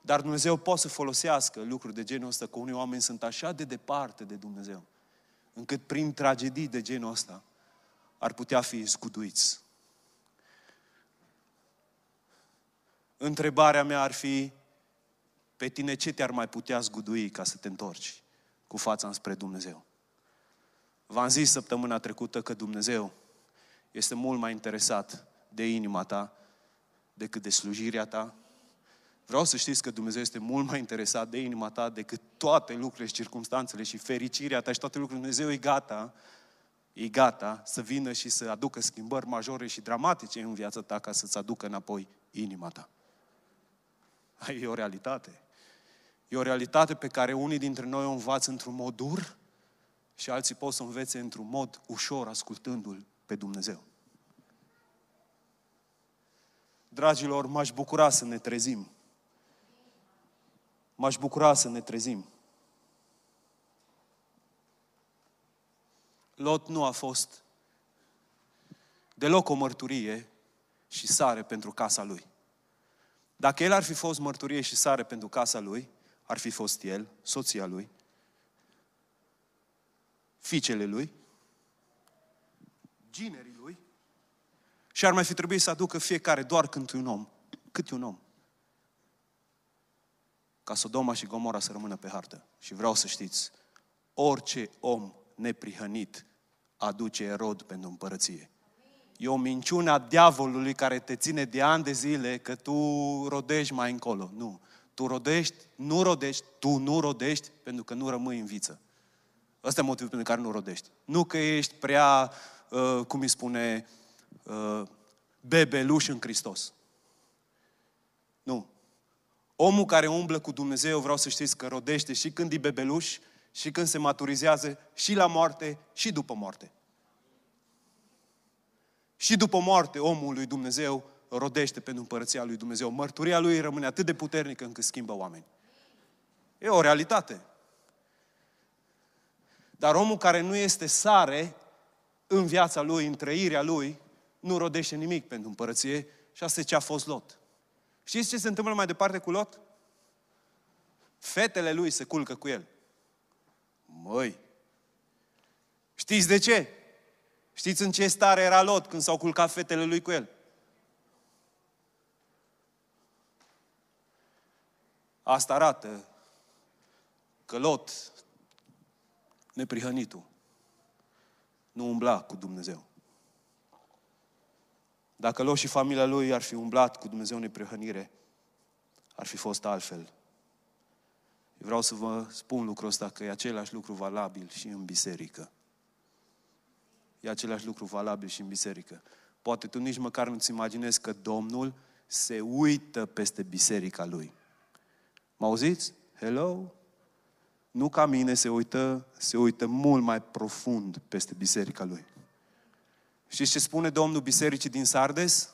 Dar Dumnezeu poate să folosească lucruri de genul ăsta, că unii oameni sunt așa de departe de Dumnezeu, încât prin tragedii de genul ăsta ar putea fi scuduiți. Întrebarea mea ar fi, pe tine ce te-ar mai putea zgudui ca să te întorci cu fața înspre Dumnezeu? V-am zis săptămâna trecută că Dumnezeu este mult mai interesat de inima ta decât de slujirea ta. Vreau să știți că Dumnezeu este mult mai interesat de inima ta decât toate lucrurile și circumstanțele și fericirea ta și toate lucrurile. Dumnezeu e gata, e gata să vină și să aducă schimbări majore și dramatice în viața ta ca să-ți aducă înapoi inima ta. E o realitate. E o realitate pe care unii dintre noi o învață într-un mod dur și alții pot să o învețe într-un mod ușor, ascultându-L pe Dumnezeu. Dragilor, m-aș bucura să ne trezim. M-aș bucura să ne trezim. Lot nu a fost deloc o mărturie și sare pentru casa lui. Dacă el ar fi fost mărturie și sare pentru casa lui, ar fi fost el, soția lui, fiicele lui, ginerii lui, și ar mai fi trebuit să aducă fiecare doar câte un om, câte un om, ca Sodoma și Gomora să rămână pe hartă. Și vreau să știți, orice om neprihănit aduce rod pentru împărăție. E o minciune a diavolului care te ține de ani de zile că tu rodești mai încolo. Nu. Tu rodești, nu rodești, tu nu rodești pentru că nu rămâi în viță. Ăsta e motivul pentru care nu rodești. Nu că ești prea, uh, cum îi spune, uh, bebeluș în Hristos. Nu. Omul care umblă cu Dumnezeu, vreau să știți că rodește și când e bebeluș, și când se maturizează, și la moarte, și după moarte. Și după moarte, omul lui Dumnezeu rodește pentru împărăția lui Dumnezeu. Mărturia lui rămâne atât de puternică încât schimbă oameni. E o realitate. Dar omul care nu este sare în viața lui, în trăirea lui, nu rodește nimic pentru împărăție și asta e ce a fost Lot. Știți ce se întâmplă mai departe cu Lot? Fetele lui se culcă cu el. Măi! Știți de ce? Știți în ce stare era Lot când s-au culcat fetele lui cu el? Asta arată că Lot neprihănitul nu umbla cu Dumnezeu. Dacă Lot și familia lui ar fi umblat cu Dumnezeu în prihănire, ar fi fost altfel. Eu vreau să vă spun lucrul ăsta, că e același lucru valabil și în biserică. E același lucru valabil și în biserică. Poate tu nici măcar nu-ți imaginezi că Domnul se uită peste biserica Lui. Mă auziți? Hello? Nu ca mine se uită, se uită mult mai profund peste biserica Lui. Știți ce spune Domnul bisericii din Sardes?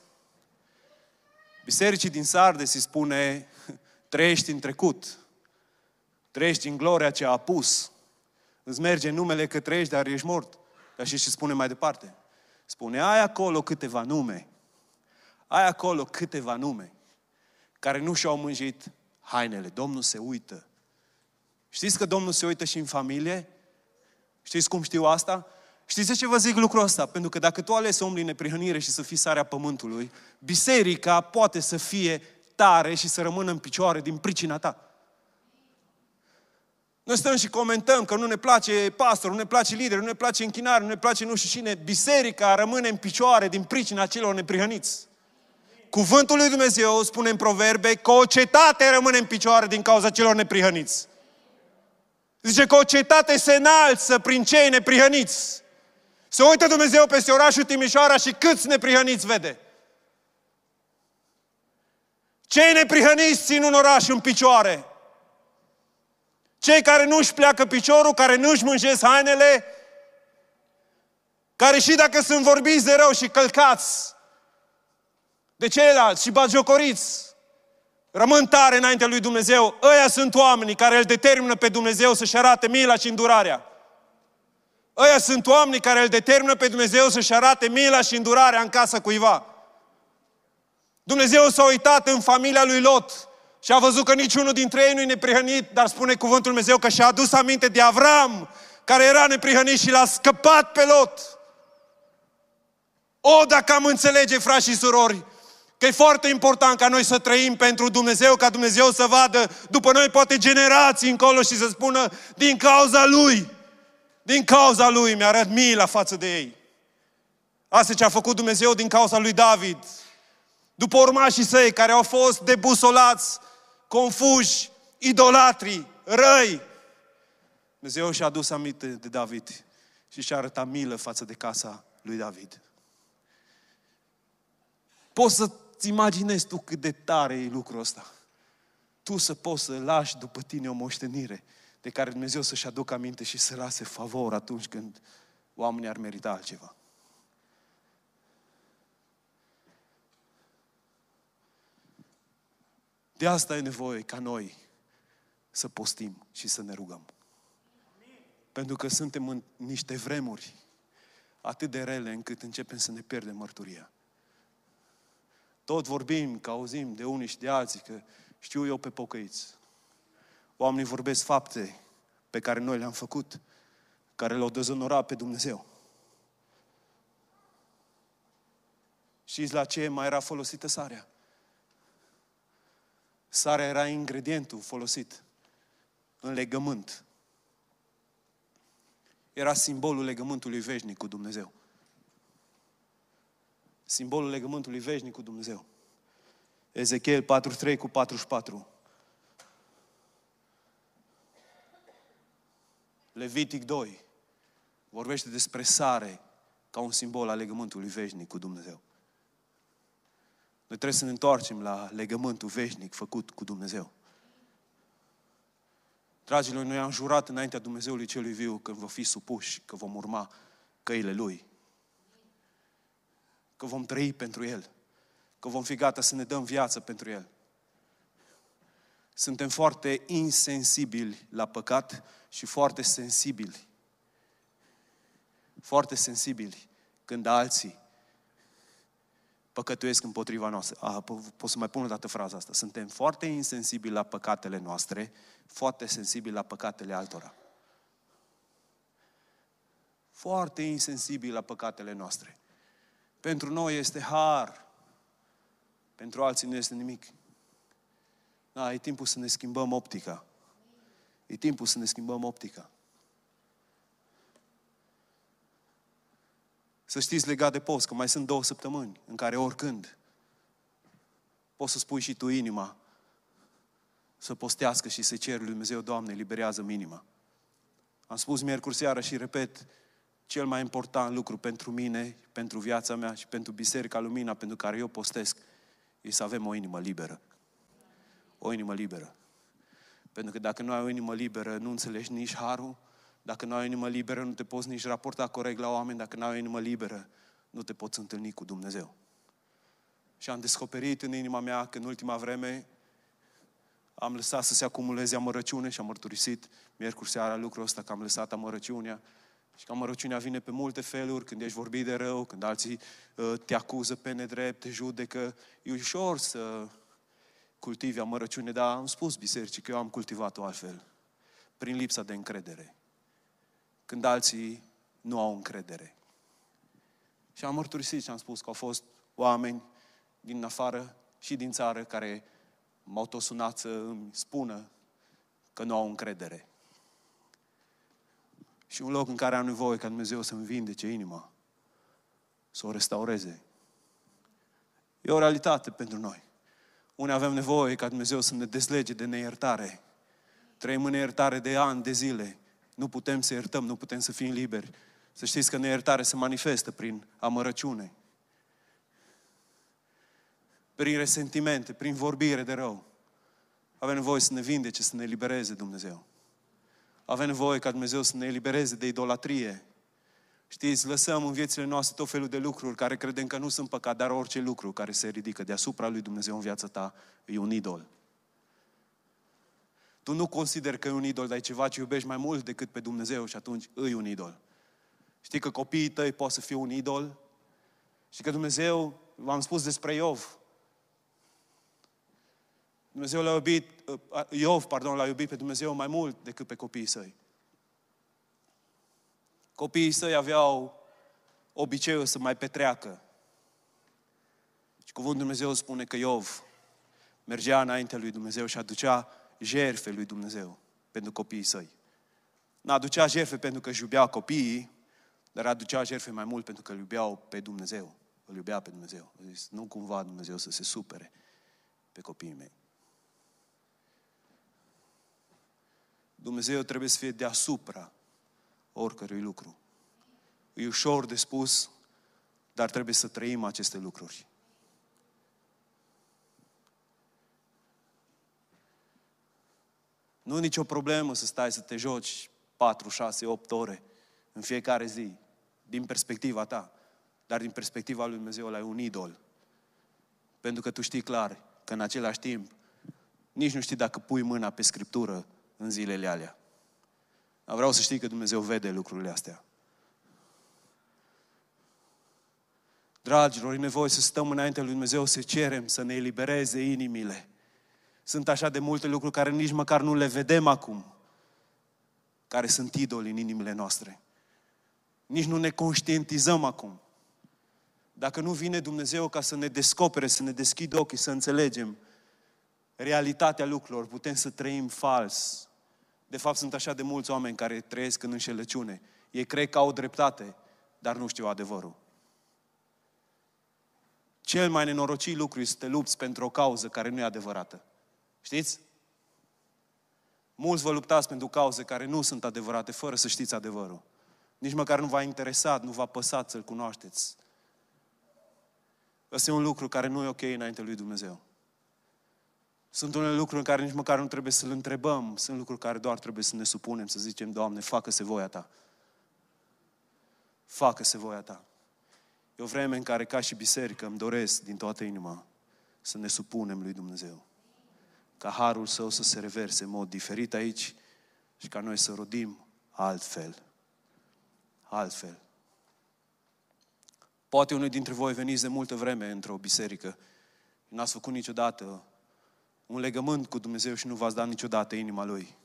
Bisericii din Sardes îi spune: trăiești în trecut, trăiești în gloria ce a apus, îți merge numele că trăiești, dar ești mort. Dar știți ce spune mai departe? Spune: ai acolo câteva nume, ai acolo câteva nume care nu și-au mânjit hainele. Domnul se uită. Știți că Domnul se uită și în familie? Știți cum știu asta? Știți de ce vă zic lucrul ăsta? Pentru că dacă tu alegi să umbli în neprihănire și să fii sarea pământului, biserica poate să fie tare și să rămână în picioare din pricina ta. Noi stăm și comentăm că nu ne place pastorul, nu ne place liderul, nu ne place închinare, nu ne place nu știu cine. Biserica rămâne în picioare din pricina celor neprihăniți. Cuvântul lui Dumnezeu spune în Proverbe că o cetate rămâne în picioare din cauza celor neprihăniți. Zice că o cetate se înalță prin cei neprihăniți. Se uită Dumnezeu peste orașul Timișoara și câți neprihăniți vede. Cei neprihăniți țin un oraș în picioare. Cei care nu-și pleacă piciorul, care nu-și mânjesc hainele, care și dacă sunt vorbiți de rău și călcați de ceilalți și batjocoriți, rămân tare înaintea lui Dumnezeu. Ăia sunt oamenii care îl determină pe Dumnezeu să-și arate mila și îndurarea. Ăia sunt oamenii care îl determină pe Dumnezeu să-și arate mila și îndurarea în casa cuiva. Dumnezeu s-a uitat în familia lui Lot și a văzut că niciunul dintre ei nu-i neprihănit, dar spune cuvântul Dumnezeu că și-a adus aminte de Avram, care era neprihănit și l-a scăpat pe Lot. O, dacă am înțelege, frați și surori, că e foarte important ca noi să trăim pentru Dumnezeu, ca Dumnezeu să vadă după noi poate generații încolo și să spună: din cauza Lui, din cauza Lui mi-arăt mila față de ei. Asta ce a făcut Dumnezeu din cauza lui David. După urmașii săi care au fost debusolați, confuși, idolatri, răi, Dumnezeu și-a adus aminte de David și și-a arătat milă față de casa lui David. Poți să-ți imaginezi tu cât de tare e lucrul ăsta? Tu să poți să lași după tine o moștenire de care Dumnezeu să-și aducă aminte și să lase favor atunci când oamenii ar merita altceva. De asta e nevoie ca noi să postim și să ne rugăm. Pentru că suntem în niște vremuri atât de rele încât începem să ne pierdem mărturia. Tot vorbim, că auzim de unii și de alții, că știu eu pe pocăiți. Oamenii vorbesc fapte pe care noi le-am făcut, care le-au dezonorat pe Dumnezeu. Știți la ce mai era folosită sarea? Sarea era ingredientul folosit în legământ. Era simbolul legământului veșnic cu Dumnezeu. Simbolul legământului veșnic cu Dumnezeu. Ezechiel patruzeci și trei cu patruzeci și patru. Levitic doi vorbește despre sare ca un simbol al legământului veșnic cu Dumnezeu. Noi trebuie să ne întoarcem la legământul veșnic făcut cu Dumnezeu. Dragilor, noi am jurat înaintea Dumnezeului Celui Viu că vom fi supuși, că vom urma căile Lui, că vom trăi pentru El, că vom fi gata să ne dăm viață pentru El. Suntem foarte insensibili la păcat și foarte sensibili. Foarte sensibili când alții păcătuiesc împotriva noastră. Ah, pot să mai pun o dată fraza asta. Suntem foarte insensibili la păcatele noastre, foarte sensibili la păcatele altora. Foarte insensibili la păcatele noastre. Pentru noi este har, pentru alții nu este nimic. Da, e timpul să ne schimbăm optica. E timpul să ne schimbăm optica. Să știți legat de post, că mai sunt două săptămâni în care oricând poți să spui și tu inima să postească și să ceri lui Dumnezeu, Doamne, eliberează-mi inima. Am spus miercuri seara și repet, cel mai important lucru pentru mine, pentru viața mea și pentru Biserica Lumina, pentru care eu postesc, e să avem o inimă liberă. O inimă liberă. Pentru că dacă nu ai o inimă liberă, nu înțelegi nici harul. Dacă nu ai o inimă liberă, nu te poți nici raporta corect la oameni. Dacă nu ai o inimă liberă, nu te poți întâlni cu Dumnezeu. Și am descoperit în inima mea că în ultima vreme am lăsat să se acumuleze amărăciune și am mărturisit miercuri seara lucrul ăsta, că am lăsat amărăciunea. Și că amărăciunea vine pe multe feluri, când ești vorbit de rău, când alții te acuză pe nedrept, te judecă. E ușor să cultivi amărăciune, dar am spus bisericii că eu am cultivat-o altfel. Prin lipsa de încredere. Când alții nu au încredere. Și am mărturisit și am spus că au fost oameni din afară și din țară care m-au tot sunat să îmi spună că nu au încredere. Și un loc în care am nevoie ca Dumnezeu să-mi vindece inima, să o restaureze. E o realitate pentru noi. Unii avem nevoie ca Dumnezeu să ne dezlege de neiertare. Trăim în neiertare de ani, de zile. Nu putem să iertăm, nu putem să fim liberi. Să știți că neiertare se manifestă prin amărăciune, prin resentimente, prin vorbire de rău. Avem nevoie să ne vindece, să ne libereze Dumnezeu. Avem nevoie ca Dumnezeu să ne elibereze de idolatrie. Știți, lăsăm în viețile noastre tot felul de lucruri care credem că nu sunt păcat, dar orice lucru care se ridică deasupra lui Dumnezeu în viața ta e un idol. Tu nu consideri că e un idol, dar e ceva ce iubești mai mult decât pe Dumnezeu și atunci îi un idol. Știi că copiii tăi pot să fie un idol? Și că Dumnezeu, v-am spus despre Iov, Dumnezeu l-a iubit, Iov, pardon, l-a iubit pe Dumnezeu mai mult decât pe copiii săi. Copiii săi aveau obiceiul să mai petreacă. Și cuvântul Dumnezeu spune că Iov mergea înaintea lui Dumnezeu și aducea jertfe lui Dumnezeu pentru copiii săi. N-aducea jertfe pentru că își iubea copiii, dar aducea jertfe mai mult pentru că îl iubeau pe Dumnezeu. Îl iubea pe Dumnezeu. A zis, nu cumva Dumnezeu să se supere pe copiii mei. Dumnezeu trebuie să fie deasupra oricărui lucru. E ușor de spus, dar trebuie să trăim aceste lucruri. Nu e nicio problemă să stai să te joci patru, șase, opt ore în fiecare zi, din perspectiva ta, dar din perspectiva lui Dumnezeu ăla e un idol. Pentru că tu știi clar că în același timp nici nu știi dacă pui mâna pe Scriptură în zilele alea. Dar vreau să știi că Dumnezeu vede lucrurile astea. Dragilor, e nevoie să stăm înaintea lui Dumnezeu, să cerem să ne elibereze inimile. Sunt așa de multe lucruri care nici măcar nu le vedem acum, care sunt idoli în inimile noastre. Nici nu ne conștientizăm acum. Dacă nu vine Dumnezeu ca să ne descopere, să ne deschidă ochii, să înțelegem realitatea lucrurilor, putem să trăim fals. De fapt, sunt așa de mulți oameni care trăiesc în înșelăciune. Ei cred că au dreptate, dar nu știu adevărul. Cel mai nenorocit lucru este să te lupți pentru o cauză care nu e adevărată. Știți? Mulți vă luptați pentru cauze care nu sunt adevărate, fără să știți adevărul. Nici măcar nu v-a interesat, nu v-a păsat să-L cunoașteți. Ăsta e un lucru care nu e ok înainte lui Dumnezeu. Sunt unele lucruri în care nici măcar nu trebuie să-L întrebăm. Sunt lucruri care doar trebuie să ne supunem, să zicem, Doamne, facă-se voia Ta. Facă-se voia Ta. E o vreme în care, ca și biserică, îmi doresc din toată inima să ne supunem lui Dumnezeu. Ca harul Său să se reverse în mod diferit aici și ca noi să rodim altfel. Altfel. Poate unul dintre voi veniți de multă vreme într-o biserică și n-ați făcut niciodată un legământ cu Dumnezeu și nu v-ați dat niciodată inima Lui.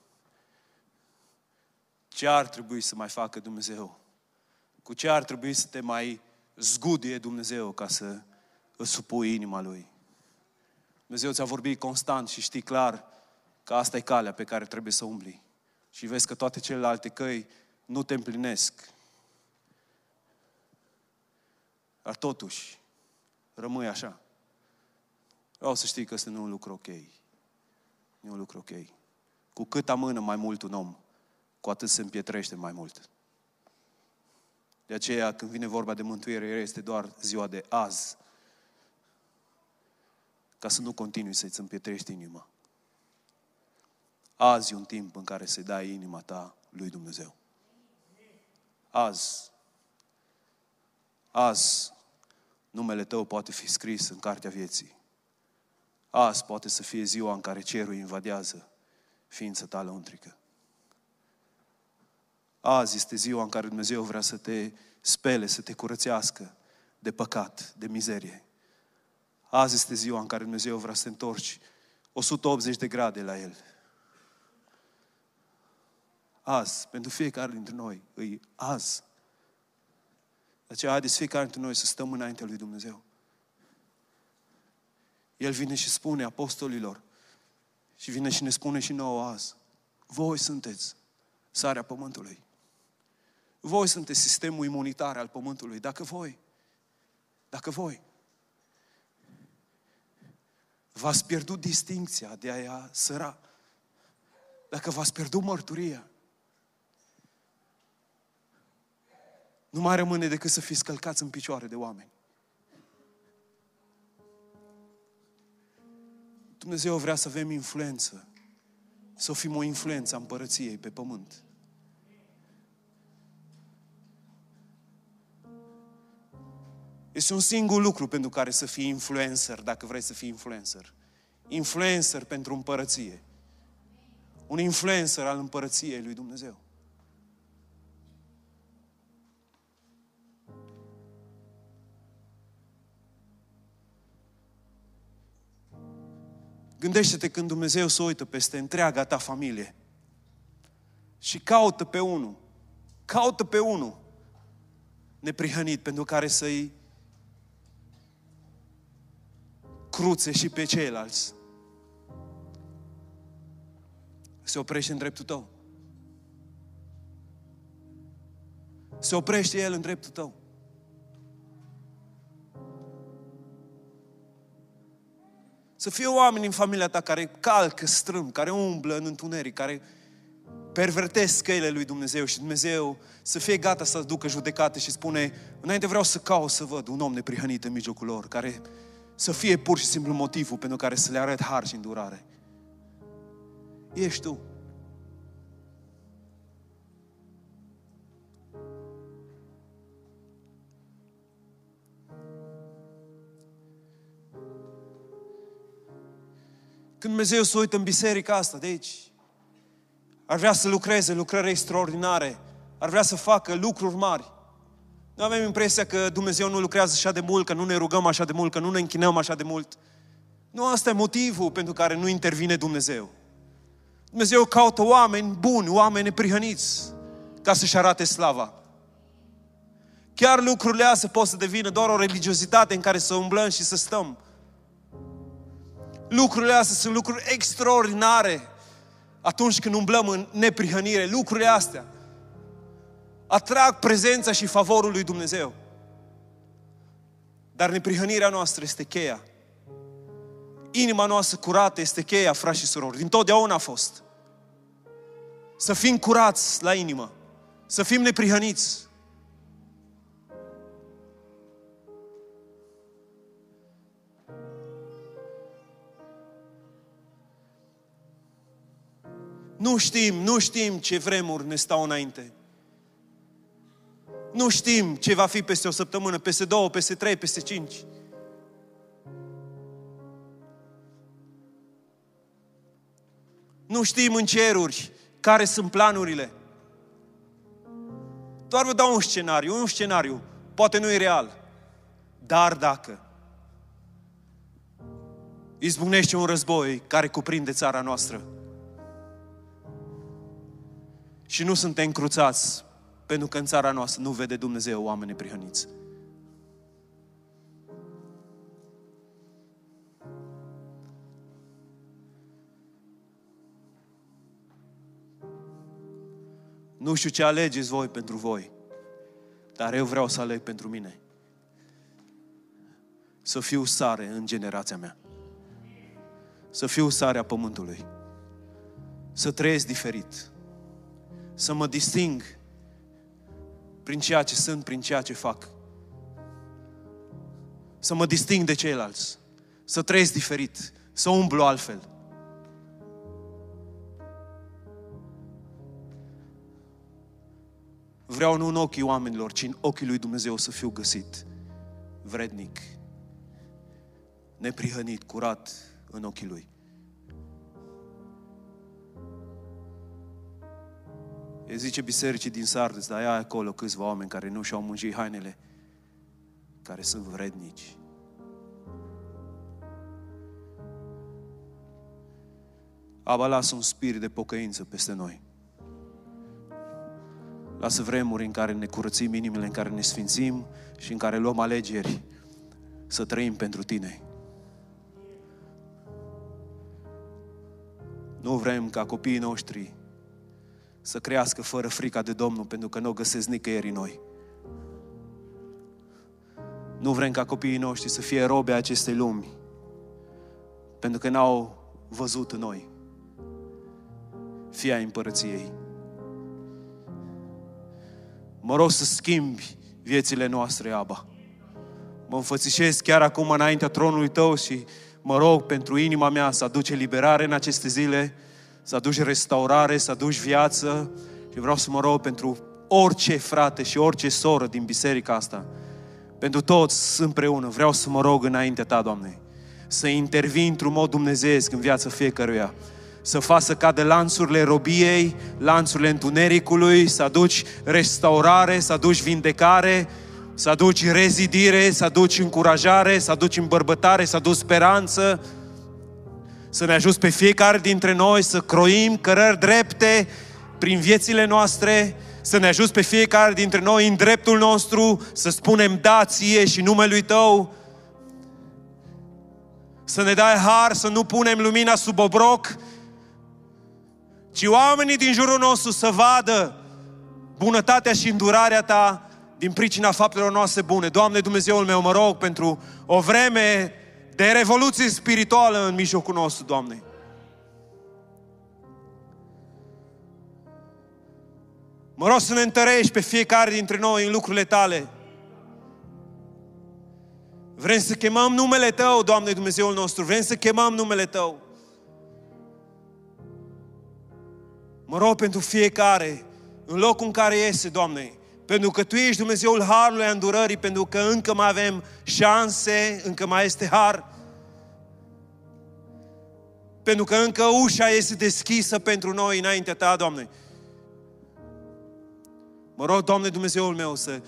Ce ar trebui să mai facă Dumnezeu? Cu ce ar trebui să te mai zguduie Dumnezeu ca să îți supui inima Lui? Dumnezeu ți-a vorbit constant și știi clar că asta e calea pe care trebuie să umbli. Și vezi că toate celelalte căi nu te împlinesc. Dar totuși, rămâi așa. Vreau să știi că este un lucru ok. Nu un lucru ok. Cu cât amână mai mult un om, cu atât se împietrește mai mult. De aceea, când vine vorba de mântuire, este doar ziua de azi. Ca să nu continui să-ți împietrești inima. Azi e un timp în care să-i dai inima ta lui Dumnezeu. Azi. Azi. Numele tău poate fi scris în cartea vieții. Azi poate să fie ziua în care cerul invadează ființa ta lăuntrică. Azi este ziua în care Dumnezeu vrea să te spele, să te curățească de păcat, de mizerie. Azi este ziua în care Dumnezeu vrea să te întorci o sută optzeci de grade la El. Azi, pentru fiecare dintre noi, îi azi. De aceea, haideți fiecare dintre noi să stăm înaintea lui Dumnezeu. El vine și spune apostolilor și vine și ne spune și nouă azi. Voi sunteți sarea pământului. Voi sunteți sistemul imunitar al pământului. Dacă voi, dacă voi, v-ați pierdut distincția de a-i săra, dacă v-ați pierdut mărturia, nu mai rămâne decât să fiți călcați în picioare de oameni. Dumnezeu vrea să avem influență, să fim o influență a împărăției pe pământ. Este un singur lucru pentru care să fii influencer, dacă vrei să fii influencer. Influencer pentru împărăție. Un influencer al împărăției lui Dumnezeu. Gândește-te când Dumnezeu se uită peste întreaga ta familie și caută pe unul, caută pe unul neprihănit pentru care să-i cruțe și pe ceilalți. Se oprește în dreptul tău. Se oprește El în dreptul tău. Să fie oameni în familia ta care calcă strâm, care umblă în întuneric, care pervertesc căile lui Dumnezeu și Dumnezeu să fie gata să ducă judecate și spune, înainte vreau să caut să văd un om neprihănit în mijlocul lor, care să fie pur și simplu motivul pentru care să le arăt har și îndurare. Ești tu. Când Dumnezeu se uită în biserica asta, de aici, ar vrea să lucreze lucrări extraordinare, ar vrea să facă lucruri mari. Nu avem impresia că Dumnezeu nu lucrează așa de mult, că nu ne rugăm așa de mult, că nu ne închinăm așa de mult. Nu, asta e motivul pentru care nu intervine Dumnezeu. Dumnezeu caută oameni buni, oameni neprihăniți, ca să-și arate slava. Chiar lucrurile astea pot să devină doar o religiozitate în care să umblăm și să stăm. Lucrurile astea sunt lucruri extraordinare atunci când umblăm în neprihănire. Lucrurile astea atrag prezența și favorul lui Dumnezeu. Dar neprihănirea noastră este cheia. Inima noastră curată este cheia, frați și surori. Dintotdeauna a fost. Să fim curați la inimă. Să fim neprihăniți. Nu știm, nu știm ce vremuri ne stau înainte. Nu știm ce va fi peste o săptămână, peste două, peste trei, peste cinci. Nu știm în ceruri care sunt planurile. Doar vă dau un scenariu, un scenariu. Poate nu e real, dar dacă izbucnește un război care cuprinde țara noastră, și nu suntem cruțați, pentru că în țara noastră nu vede Dumnezeu oameni neprihăniți. Nu știu ce alegeți voi pentru voi, dar eu vreau să aleg pentru mine. să fiu sare în generația mea. Să fiu sarea pământului. Să trăiesc diferit. Să mă disting prin ceea ce sunt, prin ceea ce fac. Să mă disting de ceilalți. Să trăiesc diferit. Să umblu altfel. Vreau nu în ochii oamenilor, ci în ochii lui Dumnezeu să fiu găsit vrednic, neprihănit, curat în ochii Lui. El zice bisericii din Sardes, dar ia acolo câțiva oameni care nu și-au mânjit hainele, care sunt vrednici. Aba, lasă un spirit de pocăință peste noi. Lasă vremuri în care ne curățim inimile, în care ne sfințim și în care luăm alegeri să trăim pentru Tine. Nu vrem ca copiii noștri să crească fără frica de Domnul, pentru că nu o găsesc nicăieri noi. Nu vrem ca copiii noștri să fie robe acestei lumi, pentru că n-au văzut în noi fia împărăției. Mă rog să schimbi viețile noastre, Aba. Mă înfățișez chiar acum înaintea tronului Tău și mă rog pentru inima mea să aduci eliberare în aceste zile, să aduci restaurare, să aduci viață. Și vreau să mă rog pentru orice frate și orice soră din biserica asta, pentru toți împreună. Vreau să mă rog înaintea Ta, Doamne, să intervii într-un mod dumnezeiesc în viața fiecăruia. Să faci să cadă lanțurile robiei, lanțurile întunericului, să aduci restaurare, să aduci vindecare, să aduci rezidire, să aduci încurajare, să aduci îmbărbătare, să aduci speranță, să ne ajuți pe fiecare dintre noi să croim cărări drepte prin viețile noastre, să ne ajuți pe fiecare dintre noi în dreptul nostru, să spunem da Ție și numelui Tău, să ne dai har, să nu punem lumina sub obroc, ci oamenii din jurul nostru să vadă bunătatea și îndurarea Ta din pricina faptelor noastre bune. Doamne Dumnezeul meu, mă rog pentru o vreme de revoluție spirituală în mijlocul nostru, Doamne. Mă rog să ne întărești pe fiecare dintre noi în lucrurile Tale. Vrem să chemăm numele Tău, Doamne Dumnezeul nostru, vrem să chemăm numele Tău. Mă rog pentru fiecare, în locul în care este, Doamne, pentru că Tu ești Dumnezeul harului, a îndurării, pentru că încă mai avem șanse, încă mai este har, pentru că încă ușa este deschisă pentru noi înaintea Ta, Doamne. Mă rog, Doamne Dumnezeul meu, să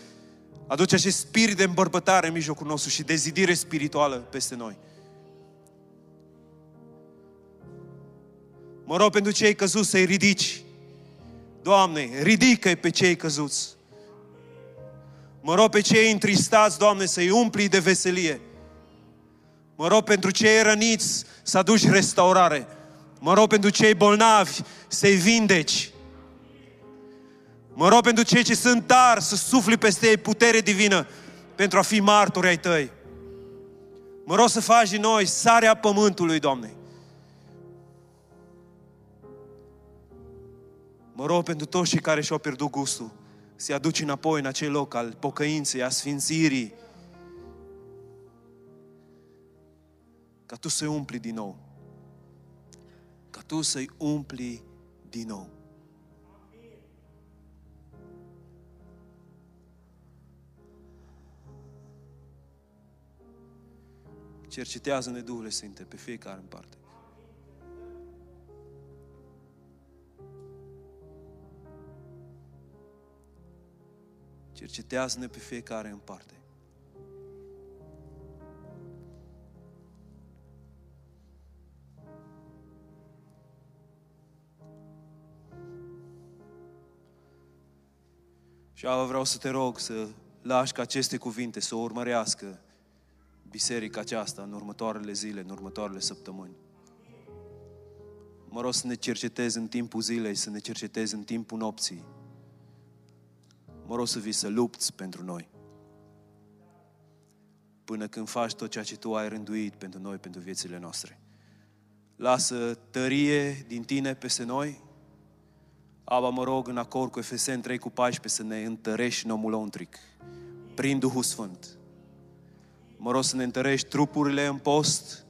aduci acest spirit de îmbărbătare în mijlocul nostru și de zidire spirituală peste noi. Mă rog pentru cei căzuți să-i ridici. Doamne, ridică-i pe cei căzuți. Mă rog pe cei întristați, Doamne, să-i umpli de veselie. Mă rog pentru cei răniți să aduci restaurare. Mă rog pentru cei bolnavi să-i vindeci. Mă rog pentru cei ce sunt tari să sufli peste ei putere divină pentru a fi martori ai Tăi. Mă rog să faci din noi sarea pământului, Doamne. Mă rog pentru toți cei care și-au pierdut gustul, să-i aduci înapoi în acel loc al pocăinței, a sfințirii, ca Tu să-i umpli din nou. Ca Tu să-i umpli din nou. Cercetează-ne, Duhule Sfinte, pe fiecare în parte. Cercetează-ne pe fiecare în parte. Și Ava, vreau să Te rog să lași ca aceste cuvinte să urmărească biserica aceasta în următoarele zile, în următoarele săptămâni. Mă rog să ne cercetezi în timpul zilei, să ne cercetezi în timpul nopții. Mă rog să vii să lupți pentru noi. până când faci tot ceea ce Tu ai rânduit pentru noi, pentru viețile noastre. Lasă tărie din Tine peste noi. Aba, mă rog, în acord cu Efeseni trei cu paisprezece, să ne întărești în omul lăuntric prin Duhul Sfânt. Mă rog să ne întărești trupurile în post.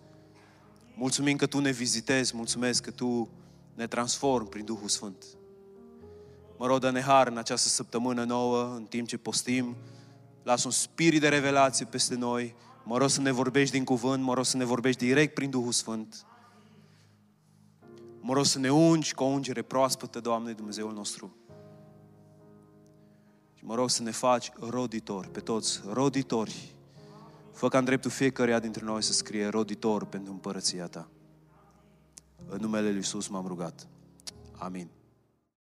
Mulțumim că Tu ne vizitezi, mulțumesc că Tu ne transformi prin Duhul Sfânt. Mă rog, dă-ne har în această săptămână nouă, în timp ce postim. Lasă un spirit de revelație peste noi. Mă rog să ne vorbești din cuvânt, mă rog să ne vorbești direct prin Duhul Sfânt. Mă rog să ne ungi cu o ungere proaspătă, Doamne, Dumnezeul nostru. Și mă rog să ne faci roditori, pe toți roditori. Fă ca în dreptul fiecăruia dintre noi să scrie roditor pentru împărăția Ta. În numele Lui Iisus m-am rugat. Amin.